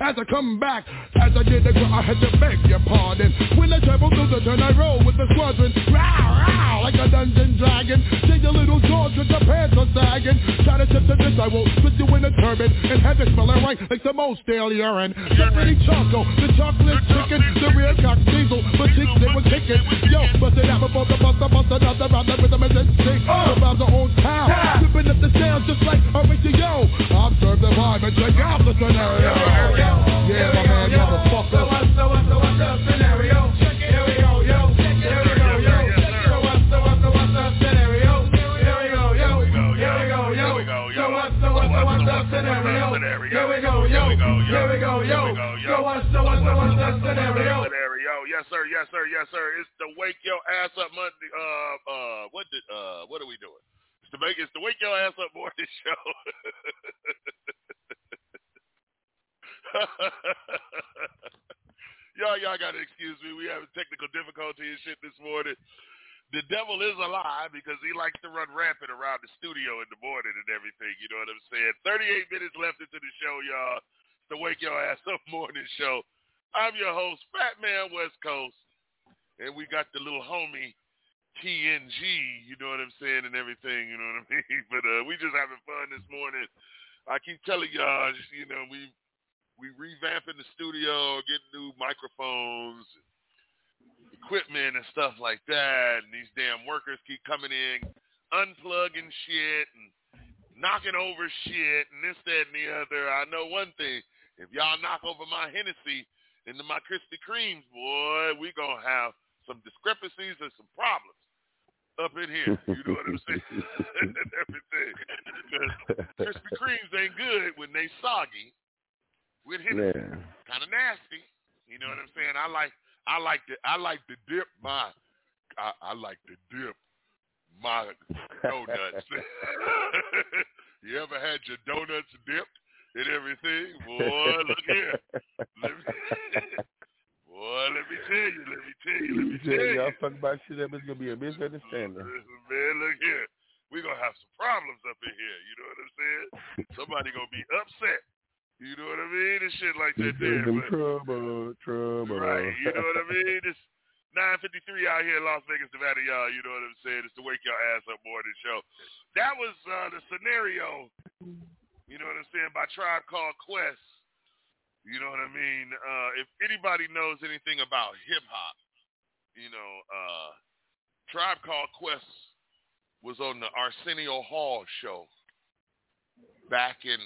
as I come back. As I did the girl, I had to beg your pardon. When I travel through the turn, I roll with the squadron. Row, like a dungeon dragon. Take your little jaws with the pants on sagging. Try to tip the dish, I will put you in a turban. And have it smelling right like the most stale urine. The pretty choco, the chocolate chicken, the real cock diesel. But chicks, they were kicking. Yo, bust it out before the bust another round. The rhythm is instinct. The rounds are on time. Tipping up the sound just like a radio. Observe the vibe and check out the scenario. Yeah, my man, motherfucker. So what's the scenario? Check it, here we go, yo. Check it, here we go, yo. So what's the scenario? Here we go, yo. Here we go, yo. So what's the scenario? Here we go, yo. Here we go, yo. So what's the scenario? Yes, sir. It's the Wake Your Ass Up Monday. What are we doing? It's the Wake Your Ass Up Morning Show. y'all gotta excuse me. We having technical difficulty and shit this morning. The devil is a lie because he likes to run rampant around the studio in the morning and everything. You know what I'm saying? 38 minutes left into the show, y'all. It's the Wake Your Ass Up Morning Show. I'm your host, Fat Man West Coast, and we got the little homie TNG, you know what I'm saying, and everything, you know what I mean? But we just having fun this morning. I keep telling y'all, just, you know, we revamping the studio, getting new microphones, equipment and stuff like that, and these damn workers keep coming in, unplugging shit and knocking over shit and this, that, and the other. I know one thing, if y'all knock over my Hennessy into my Krispy Kremes, boy, we gonna have some discrepancies and some problems up in here, you know what I'm saying? And everything. Krispy Kremes ain't good when they soggy with Hennessy. Yeah. Kind of nasty. You know what I'm saying? I like to dip my donuts. You ever had your donuts dipped and everything? Boy, look here. Let me tell you. Y'all talking about shit that is going to be a misunderstanding. Man, look here. We're going to have some problems up in here. You know what I'm saying? Somebody going to be upset. You know what I mean? This shit like that there. Trouble. Right. You know what I mean? It's 9:53 out here in Las Vegas, Nevada, y'all. You know what I'm saying? It's the Wake Your Ass Up Morning Show. That was the scenario, you know what I'm saying, by Tribe Called Quest. You know what I mean? If anybody knows anything about hip-hop, you know, Tribe Called Quest was on the Arsenio Hall show back in,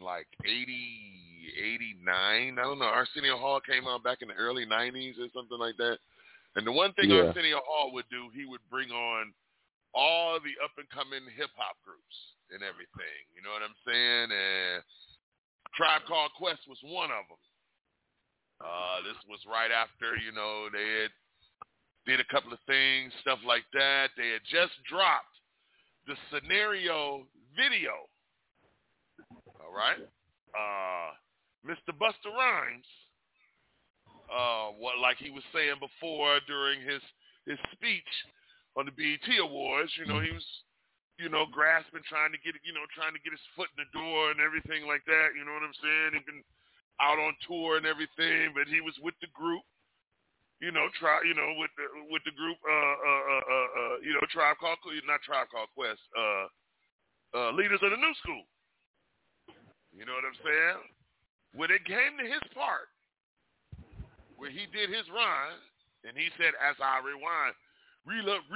like, 89. I don't know. Arsenio Hall came out back in the early 90s or something like that. And the one thing Arsenio Hall would do, he would bring on all the up-and-coming hip-hop groups and everything. You know what I'm saying? And Tribe Called Quest was one of them. This was right after, you know, they had did a couple of things, stuff like that. They had just dropped the Scenario video. All right? Mr. Busta Rhymes, what, like he was saying before during his speech on the BET Awards, you know, he was, you know, grasping, trying to get his foot in the door and everything like that. You know what I'm saying? He'd been out on tour and everything, but he was with the group, you know, with the group, you know, Tribe Called Quest, Leaders of the New School. You know what I'm saying? When it came to his part, where he did his rhyme, and he said, as I rewind, re-up,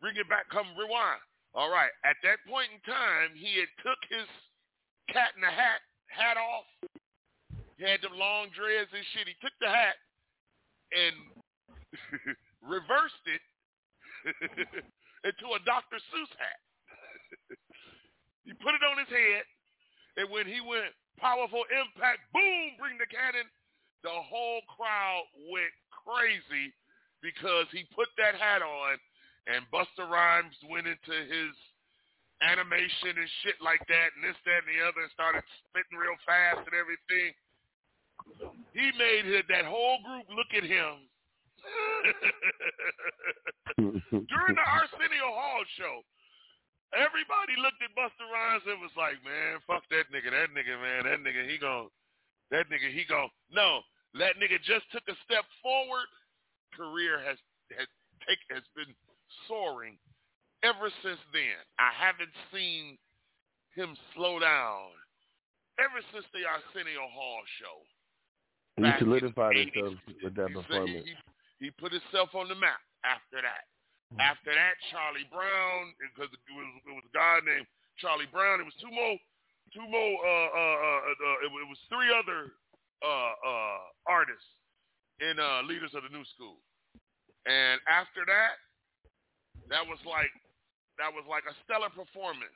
bring it back, come rewind. All right. At that point in time, he had took his cat in the hat off. He had them long dreads and shit. He took the hat and reversed it into a Dr. Seuss hat. He put it on his head, and when he went powerful impact, boom, bring the cannon, the whole crowd went crazy because he put that hat on. And Busta Rhymes went into his animation and shit like that and this, that, and the other and started spitting real fast and everything. He made that whole group look at him. During the Arsenio Hall show, everybody looked at Busta Rhymes and was like, man, fuck that nigga. No, that nigga just took a step forward. Career has been soaring ever since then. I haven't seen him slow down ever since the Arsenio Hall show. He solidified himself with that performance. He put himself on the map after that. After that, Charlie Brown, because it was a guy named Charlie Brown. It was two more. It was three other artists in Leaders of the New School, and after that. That was like a stellar performance.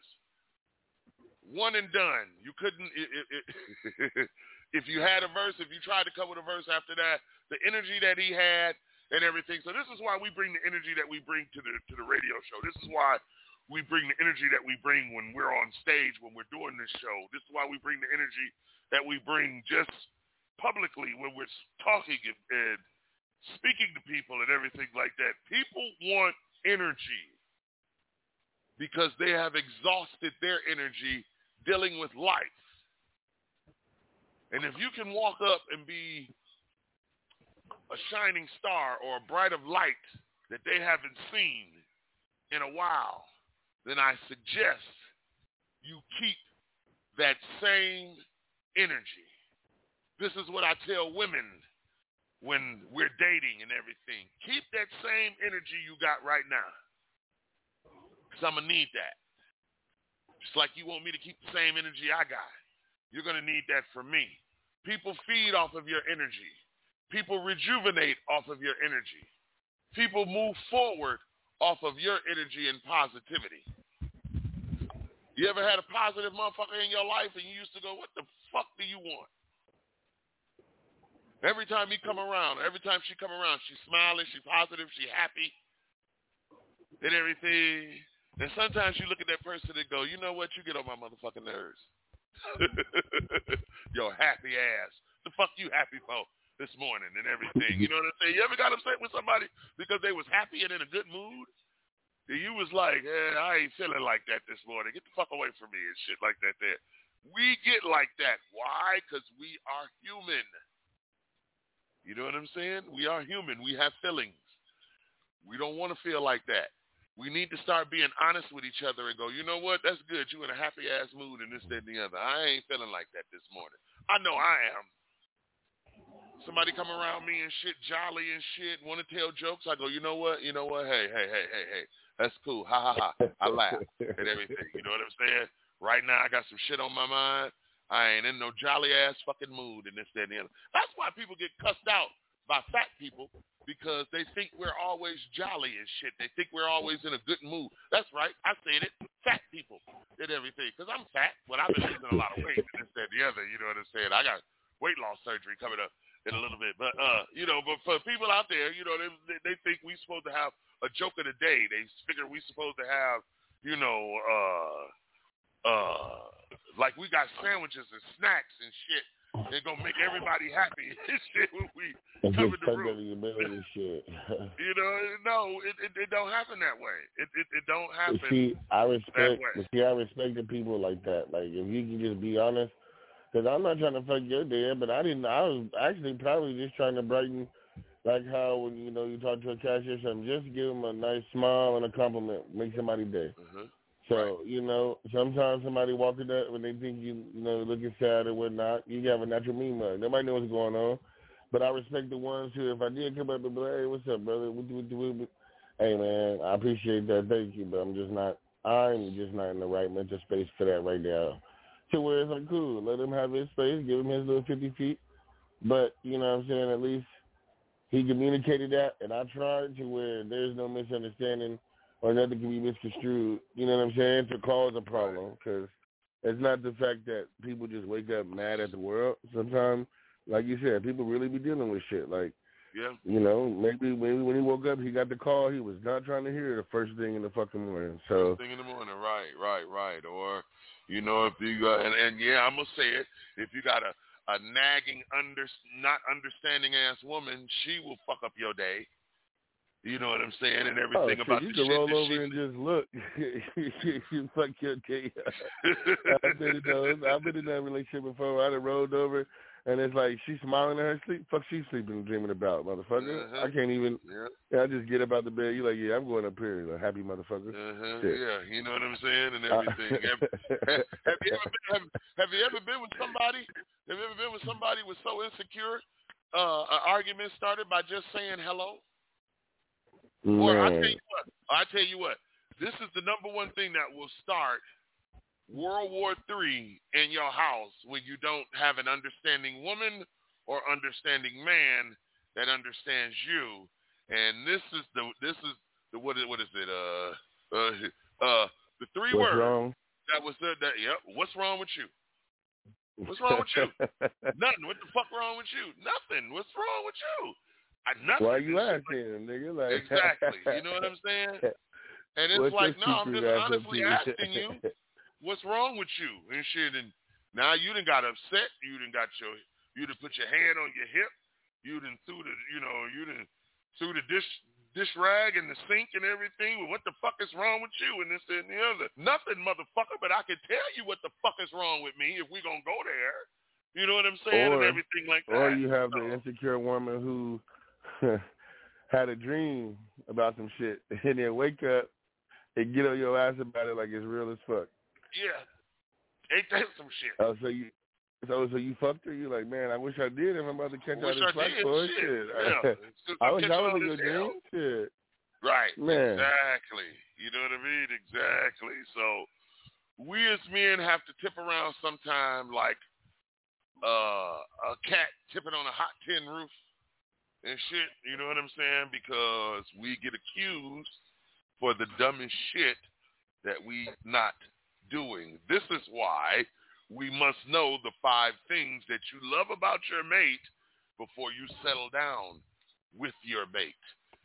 One and done. You couldn't if you had a verse, if you tried to come with a verse after that, the energy that he had and everything. So this is why we bring the energy that we bring to the radio show. This is why we bring the energy that we bring when we're on stage, when we're doing this show. This is why we bring the energy that we bring just publicly when we're talking and speaking to people and everything like that. People want energy because they have exhausted their energy dealing with life. And if you can walk up and be a shining star or a bright of light that they haven't seen in a while, then I suggest you keep that same energy. This is what I tell women when we're dating and everything. Keep that same energy you got right now, because I'm going to need that. Just like you want me to keep the same energy I got, you're going to need that from me. People feed off of your energy. People rejuvenate off of your energy. People move forward off of your energy and positivity. You ever had a positive motherfucker in your life and you used to go, what the fuck do you want? Every time he come around, every time she come around, she's smiling, she's positive, she's happy, and everything. And sometimes you look at that person and go, you know what? You get on my motherfucking nerves. Yo, happy ass. The fuck you happy for this morning and everything. You know what I'm saying? You ever got upset with somebody because they was happy and in a good mood? And you was like, hey, I ain't feeling like that this morning. Get the fuck away from me and shit like that there. We get like that. Why? Because we are human. You know what I'm saying? We are human. We have feelings. We don't want to feel like that. We need to start being honest with each other and go, you know what? That's good. You in a happy-ass mood and this, that, and the other. I ain't feeling like that this morning. I know I am. Somebody come around me and shit, jolly and shit, want to tell jokes. I go, you know what? Hey. That's cool. Ha, ha, ha. I laugh at everything. You know what I'm saying? Right now, I got some shit on my mind. I ain't in no jolly-ass fucking mood and this, that, and the other. That's why people get cussed out by fat people, because they think we're always jolly and shit. They think we're always in a good mood. That's right. I said it. Fat people did everything, because I'm fat, but I've been losing a lot of weight and this, that, and the other. You know what I'm saying? I got weight loss surgery coming up in a little bit. But, but for people out there, you know, they think we're supposed to have a joke of the day. They figure we're supposed to have, you know, like we got sandwiches and snacks and shit. They're going to make everybody happy and shit when we come in the room. You know, no, it don't happen that way. It don't happen I respect the people like that. Like, if you can just be honest, because I'm not trying to fuck your day, but I was actually probably just trying to brighten, like how when, you know, you talk to a cashier or something, just give them a nice smile and a compliment, make somebody's day. Mm-hmm. So, right. You know, sometimes somebody walking up when they think you know, looking sad or whatnot, you have a natural mean mug. Nobody knows what's going on. But I respect the ones who, if I did come up and be like, hey, what's up, brother? Hey, man, I appreciate that. Thank you. But I'm just not in the right mental space for that right now. To where it's like, cool, let him have his space, give him his little 50 feet. But, you know what I'm saying, at least he communicated that. And I tried to where there's no misunderstanding or nothing can be misconstrued, you know what I'm saying, to cause a problem, because it's not the fact that people just wake up mad at the world. Sometimes, like you said, people really be dealing with shit. Like, yeah, you know, maybe when he woke up, he got the call, he was not trying to hear the first thing in the fucking morning. So first thing in the morning, right. Or, you know, if you got, and yeah, I'm going to say it, if you got a nagging, not understanding-ass woman, she will fuck up your day. You know what I'm saying? And everything about the shit. You can roll over and just look. You fuck your day up. I've been in that relationship before. I done rolled over, and it's like she's smiling in her sleep. Fuck, she's sleeping and dreaming about, motherfucker. Uh-huh. I can't even. Yeah. I just get up out the bed. You're like, yeah, I'm going up here. Like, happy motherfucker. Uh-huh. Yeah, you know what I'm saying? And everything. Have you ever been with somebody who was so insecure? An argument started by just saying hello? Or I tell you what, this is the number one thing that will start World War III in your house when you don't have an understanding woman or understanding man that understands you. And the three words wrong? That was said that, yep, what's wrong with you? What's wrong with you? Nothing. What the fuck wrong with you? Nothing. What's wrong with you? Why you asking, nigga? Like, exactly. You know what I'm saying? And it's like, no, I'm just honestly asking you, what's wrong with you and shit. And now you done got upset. You done put your hand on your hip. You done threw the dish rag in the sink and everything. Well, what the fuck is wrong with you and this that, and the other? Nothing, motherfucker. But I can tell you what the fuck is wrong with me if we gonna go there. You know what I'm saying? Or, and everything like that. Or you have the insecure woman who had a dream about some shit and then wake up and get on your ass about it like it's real as fuck. Yeah. Ain't that some shit? Oh, so you fucked her? You like, man, I wish I did if I'm about to catch out this black boy shit. Yeah. I wish I was in your dream shit. Right. Man. Exactly. You know what I mean? Exactly. So we as men have to tip around sometime like a cat tipping on a hot tin roof. And shit, you know what I'm saying? Because we get accused for the dumbest shit that we not doing. This is why we must know the 5 things that you love about your mate before you settle down with your mate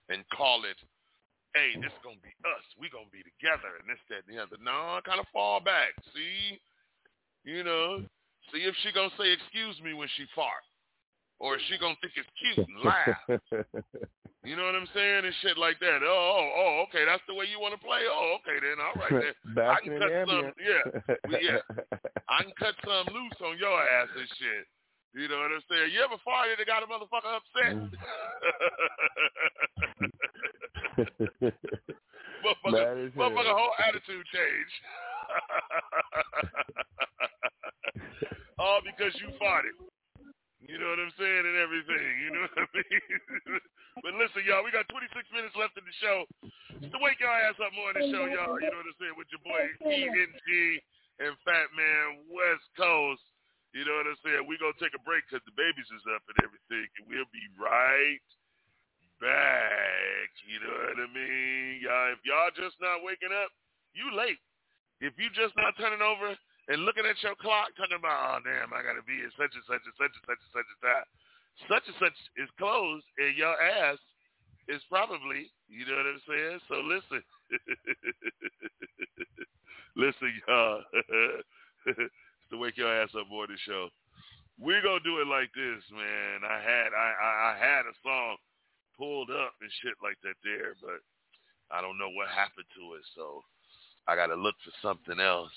and call it, hey, this is going to be us. We're going to be together and this, that, and the other. No, I kind of fall back. See? You know? See if she going to say, excuse me when she farts. Or is she going to think it's cute and laugh? You know what I'm saying? And shit like that. Oh, okay, that's the way you want to play? Oh, okay, then, all right, then. I can cut some, I can cut some loose on your ass and shit. You know what I'm saying? You ever farted that got a motherfucker upset? Motherfucker, whole attitude change. All because you farted. You know what I'm saying and everything. You know what I mean? But listen, y'all, we got 26 minutes left in the show. It's the Wake Your Ass Up Morning Show, y'all. You know what I'm saying? With your boy TNG and Fat Man West Coast. You know what I'm saying? We're going to take a break because the babies is up and everything. And we'll be right back. You know what I mean? Y'all, if y'all just not waking up, you late. If you just not turning over and looking at your clock, talking about, oh, damn, I got to be at such and such and such and such and such and that. Such and such is closed, and your ass is probably, you know what I'm saying? So listen. Listen, y'all. It's the Wake Your Ass Up Morning Show. We're going to do it like this, man. I had a song pulled up and shit like that there, but I don't know what happened to it, so I got to look for something else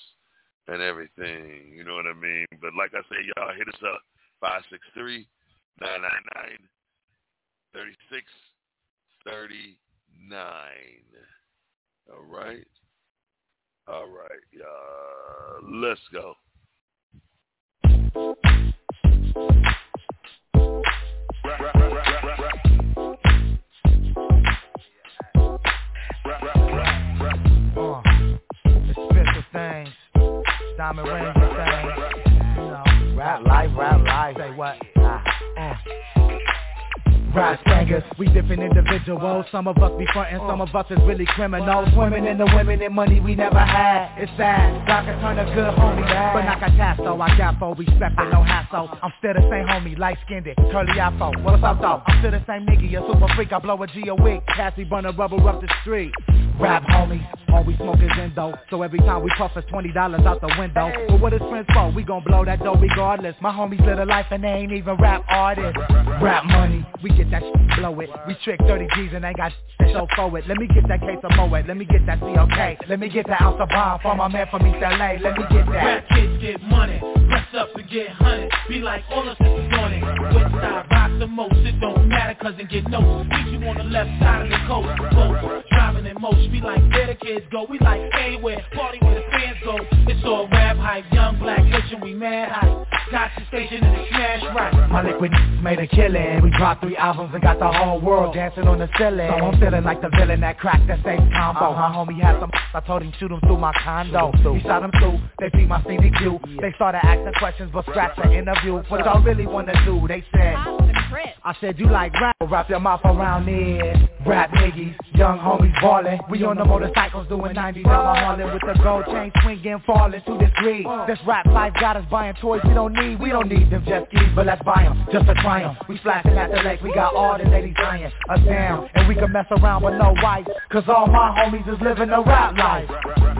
and everything, you know what I mean? But like I said, y'all, hit us up, 563-999-3639. All right, y'all, let's go. Expensive things, diamond rings and things, you know. Rap life. Say what? Rap singers, we different individuals. Some of us be frontin', some of us is really criminals. Women and the women and money we never had. It's sad, God can turn a good homie bad. But not a casto, I got for respect and no hassle. I'm still the same homie, light-skinned, curly eye folk. What's up though? I'm still the same nigga, a super freak. I blow a G a week, Cassie burn a rubber up the street. Rap homies, all we smoke is endo. So every time we puff is $20 out the window. But what is friends for? We gon' blow that dough regardless. My homies live a life and they ain't even rap artists. Rap money, we get that shit, blow it. We trick 30 G's and ain't got shit to show for it. Let me get that case of Moet, let me get that COK. Let me get that ounce of bomb for my man from East LA. Let me get that. Rap kids get money, dress up to get hunted. Be like all of us is on it. Westside rock the most, it don't matter cause it get no. Meet you on the left side of the coast. Both driving in motion. We like where the kids go, we like anywhere, party where the fans go. It's all rap hype, young black kitchen, we mad hype. Got your station and the smash right. My liquid made a killin'. We dropped 3 albums and got the whole world dancing on the ceiling. So I'm feeling like the villain that cracked that same combo. My homie had some, I told him shoot him through my condo. He shot him through, they beat my CDQ. They started asking questions but scratched the interview. What y'all really wanna do, they said. I said you like rap, wrap your mouth around it. Rap niggas, young homies ballin'. We on the motorcycles doing 90s on my Harlem with the gold chain swinging, falling to the street. This rap life got us buying toys we don't need. We don't need them jet skis, but let's buy them just to try them. We flashing at the lake, we got all the ladies dying us down, and we can mess around with no wife, cause all my homies is living a rap life.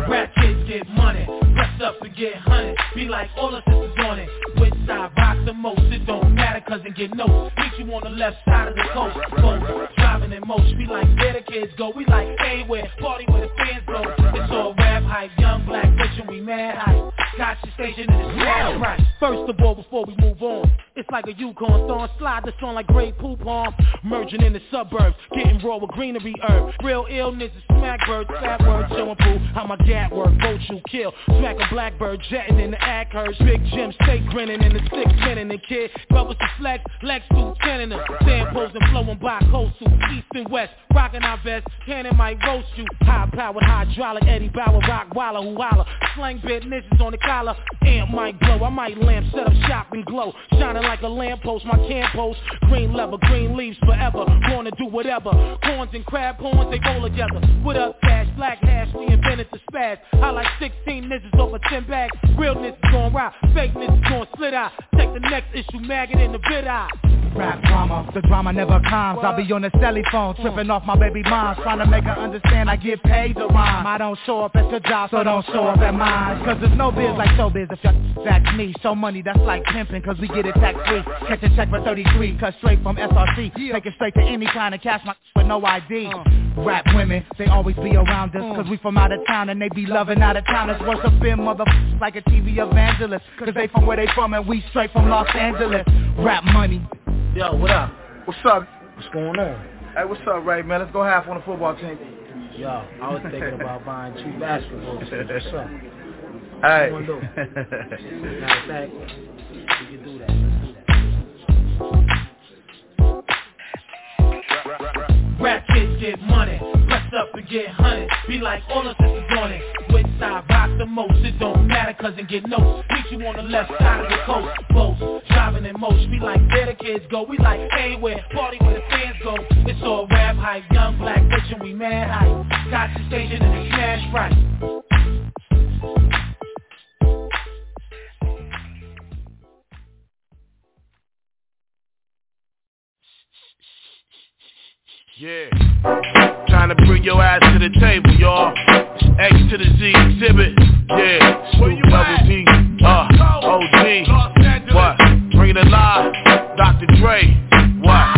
Rap kids get money, dress up to get hunted. Be like all us is on it. Which side rock the most? It don't matter cause it get no. Meet you on the left side of the coast. Both driving in motion, we like where the kids go. We like anywhere, party where the fans go. It's all rap hype, young black bitchin', we mad hype. Got your station in the smash right. First of all, before we move on, it's like a Yukon song. Slide the song like Grey Poop on. Merging in the suburbs, getting raw with greenery herb. Real illness is smack birds, fat words showing proof how my gat work, vote you kill. Smack a blackbird, jetting in the act hurts. Big Jim, stay grinning in the stick, pinning the kid. Brothers to flex, Lex lieutenant them. Sandpoles and flowing by coastal, east and west. Rocking our vest, cannon might roast you. High powered hydraulic, Eddie Bauer, rock walla, who walla. Slang bit niches on the collar, amp might blow. I might lamp, set up shop and glow. Shining like a lamppost, my campos. Green leather, green leaves forever. Born to do whatever. Corns and crab horns, they roll together. What up, cash, black hash, we invented the spaz. I like 16 niggas over 10 bags. Realness is gon' ride, fakeness is gon' slit eye. Take the next issue, maggot in the vid eye. Rap drama, the drama never comes. I be on the celly phone, tripping off my baby mom, trying to make her understand I get paid to rhyme. I don't show up at your job, so don't show up at mine. Cause there's no biz like showbiz if y'all back me. Show money, that's like pimping, cause we get it tax free. Catch a check for 33, cut straight from SRC. Take it straight to any kind of cash, my with no ID. Rap women, they always be around us, cause we from out of town and they be loving out of towners. Worshiping motherfuckers like a TV evangelist, cause they from where they from and we straight from Los Angeles. Rap money. Yo, what up? What's up? What's going on? Hey, what's up, Ray, man? Let's go half on the football team. Yo, I was thinking about buying 2 basketballs. What's up? Hey. Matter of fact, we can do that. Let's do that. Rap kids get money, press up and get hunted. Be like all the sisters on it. Which side rock the most? It don't matter, cousin, get no. Meet you on the left side of the coast. Both driving in most. We like where the kids go. We like anywhere. Party where the fans go. It's all rap hype. Young black fiction, we mad hype. Got the station and the smash right. Yeah, trying to bring your ass to the table, y'all. X to the Z exhibit, yeah. Snoop Double G, OG, what? Bringing it live, Dr. Dre, what?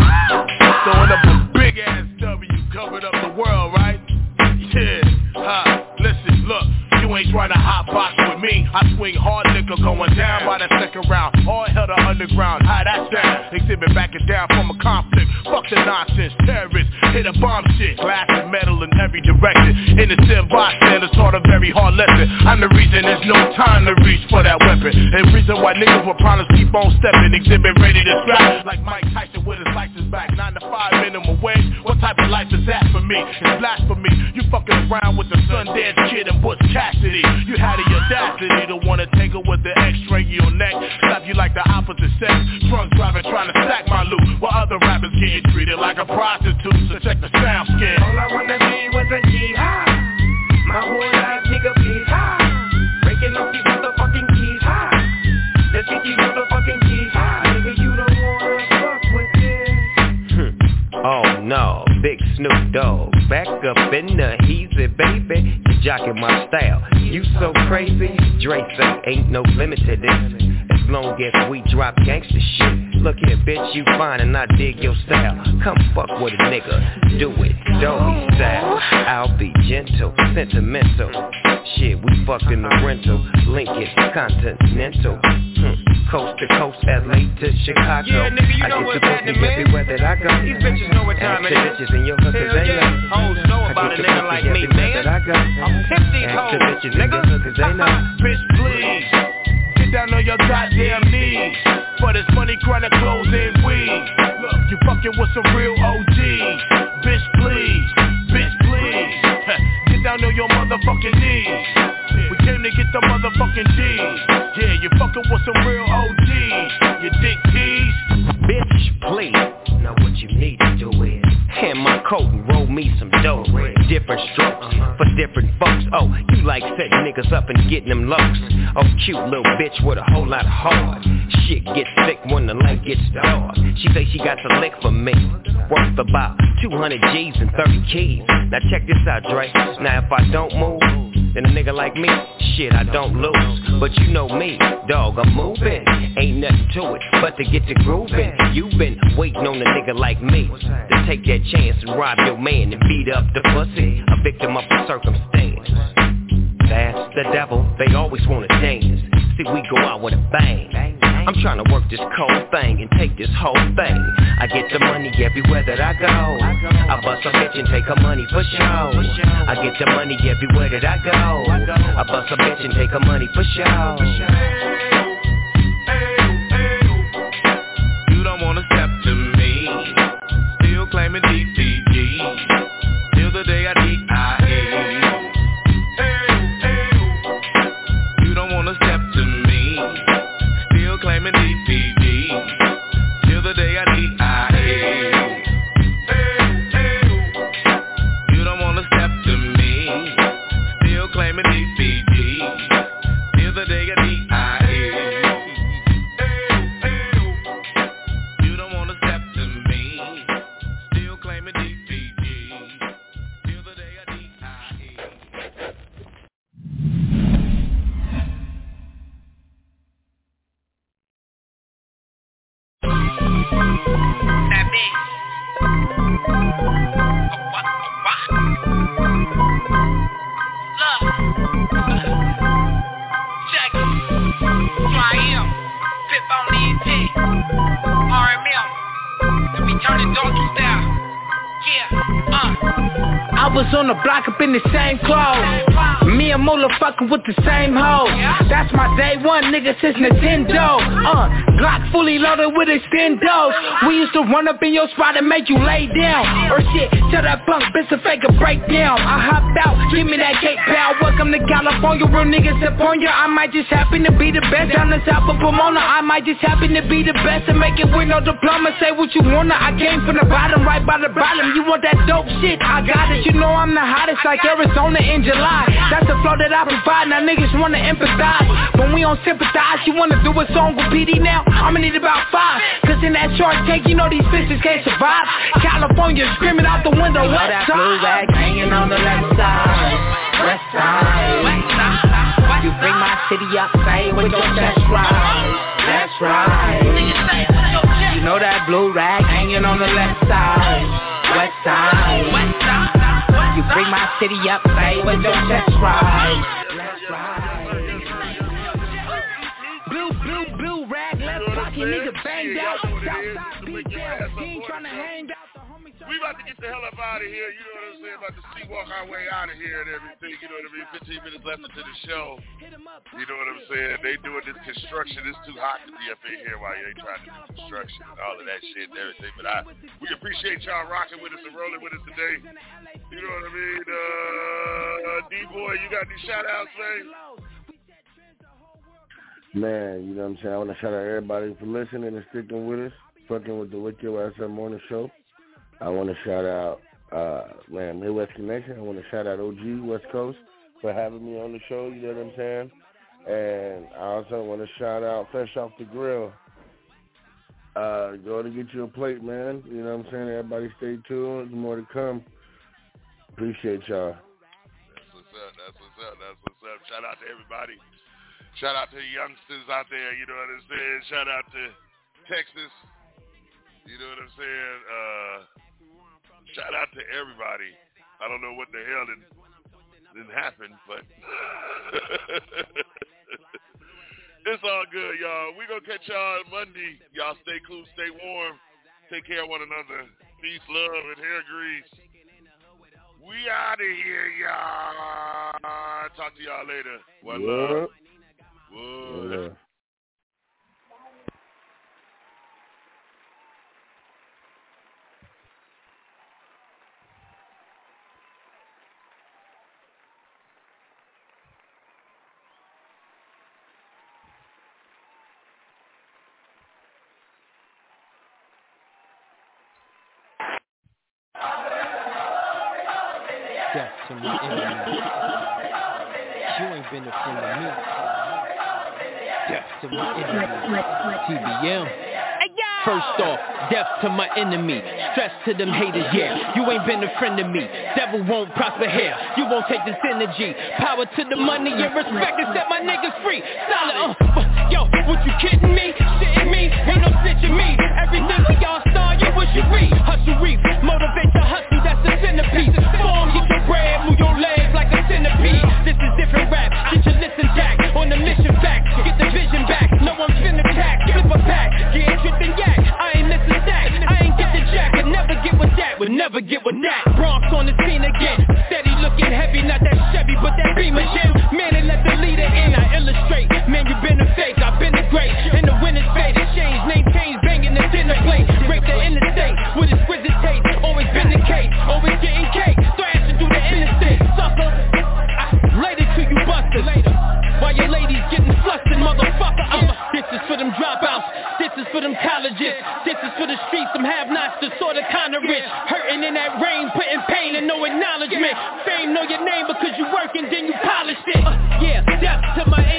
Throwing up a big ass W, covering up the world, right? Yeah, listen, look, you ain't trying to hotbox with me. I swing hard liquor going down by the second round. All hell to underground, how that sound? Exhibit backing down from a conflict. Fuck the nonsense, terrorists, hit a bomb shit. Glass and metal in every direction. Innocent bystanders taught a very hard lesson. I'm the reason there's no time to reach for that weapon. And reason why niggas will promise keep on stepping. Exhibit ready to scrap like Mike Tyson with his license back. 9 to 5 minimum wage, what type of life is that for me? It's blasphemy, you fucking around with the Sundance Kid and Butch Cassidy. You had the audacity to wanna tangle with the X-ray your neck. Slap you like the opposite sex. Drunk driving trying to stack my loot while other rappers get treated like a prostitute, so check the sound skin. All I wanna be was a G-High. My whole life, nigga, please high. Breaking off these motherfucking keys high. Let's get these motherfucking keys high. Nigga, you don't wanna fuck with this. Oh no, big Snoop Dogg. Back up in the heezy, baby. You jocking my style. You so crazy. Dre say ain't no limit to this. As long as we drop gangsta shit. Look here, bitch, you fine and I dig your style. Come fuck with a nigga, do it, doggy style. I'll be gentle, sentimental. Shit, we fuck in the rental. Lincoln, continental. Coast to coast, LA to Chicago. Yeah, nigga, you know what's happening, man. Everywhere that I go. These bitches know what time it is. Bitches and your hookers ain't know. Hoes know about a nigga like me, man. I'm pimp these hoes, nigga. Bitch, please. Down on your goddamn knees for this money, chronic clothes and weed. Look, you fucking with some real OGs. Bitch, please. Bitch, please. Get down on your motherfucking knees. We came to get the motherfucking G's. Yeah, you fucking with some real OGs. You dick tease. Bitch, please. Now what you need to do is hand my coat and roll me some dough. Different strokes for different folks. Oh, you like setting niggas up and getting them locs. Oh, cute little bitch with a whole lot of heart. Shit gets thick when the light gets dark. She say she got the lick for me, worth about 200 G's and 30 keys. Now check this out, Dre. Now if I don't move, then a nigga like me, shit, I don't lose. But you know me, dog, I'm moving. Ain't nothing to it but to get to grooving. You've been waiting on a nigga like me to take that chance and rob your man and beat up the pussy, a victim of the circumstance. That's the devil, they always wanna dance. See, we go out with a bang. I'm trying to work this cold thing and take this whole thing. I get the money everywhere that I go. I bust a bitch and take her money for show. I get the money everywhere that I go. I bust a bitch and take her money for show. You don't wanna step to me. Still claiming DTG. Till the day I die. Turn it donkey style. I was on the block up in the same clothes. Me and Moolah fucking with the same hoes. That's my day one nigga since Nintendo. Glock fully loaded with extendos. We used to run up in your spot and make you lay down. Or shit, tell that punk bitch to fake a breakdown. I hopped out, give me that cake pal. Welcome to California, real niggas upon ya. I might just happen to be the best down the south of Pomona. I might just happen to be the best and make it with no diploma. Say what you wanna, I came from the bottom, right by the bottom. You want that dope shit, I got it. You know I'm the hottest like Arizona in July. That's the flow that I provide, now niggas wanna empathize. When we don't sympathize, you wanna do a song with PD now? I'ma need about 5, cause in that short take, you know these bitches can't survive. California screaming out the window, west side, hanging on the left side, west side. You bring my city up, say with your chest right, that's right. You know that blue rag hanging on the left side, west side. You bring my city up, say with your chest right. Blue rag, left pocket, nigga banged out. Southside beat down, he ain't tryna hang out. We about to get the hell up out of here, you know what I'm saying, about to sleepwalk our way out of here and everything, you know what I mean, 15 minutes left into the show, you know what I'm saying, they doing this construction, it's too hot to be up in here while they trying to do construction and all of that shit and everything, but we appreciate y'all rocking with us and rolling with us today, you know what I mean, D-Boy, you got these shout-outs, man, you know what I'm saying, I want to shout out everybody for listening and sticking with us, fucking with the Wake Your Ass Up Morning Show. I want to shout out, man, Midwest Connection. I want to shout out OG West Coast for having me on the show, you know what I'm saying? And I also want to shout out Fresh Off the Grill. Go to get you a plate, man. You know what I'm saying? Everybody stay tuned. There's more to come. Appreciate y'all. That's what's up. That's what's up. That's what's up. Shout out to everybody. Shout out to the youngsters out there, you know what I'm saying? Shout out to Texas. You know what I'm saying? Shout out to everybody. I don't know what the hell didn't happen, but it's all good, y'all. We're going to catch y'all Monday. Y'all stay cool, stay warm. Take care of one another. Peace, love, and hair grease. We out of here, y'all. Talk to y'all later. One love. Whoa. Yeah. TBM. First off, death to my enemy. Stress to them haters, yeah. You ain't been a friend to me. Devil won't prosper here. You won't take this energy. Power to the money and respect and set my niggas free. Solid, yo, what you kidding me? Shitting me? Ain't no snitching me. Everything we all saw, you wish you read. Hustle reef, motivate the hustle, that's the centerpiece. Form, get your bread, move your legs like a centipede. This is different rap, get your listen back. On the mission back, get the vision back. No one's been attacked, flip a pack. Get tripped and yak, I ain't listen back. I ain't get the jack, could never get with that. Would never get with that. Bronx on the scene again. Steady looking heavy, not that Chevy, but that Beamer Jim. Man, they let the leader in, I illustrate. Man, you been a fake, I've been a great. In the winner's fade, exchange, name change, banging the dinner plate. Break the interstate, with exquisite taste. Always been the cake, always getting cake. Thrashing through the interstate, sucker. I later to you busted later. Why your ladies getting flustered, motherfucker? This is for them dropouts, this is for them colleges, this is for the streets, them have-nots, the sort of kind of rich, hurting in that rain, putting pain and no acknowledgement, fame know your name because you working, then you polished it, yeah, death to my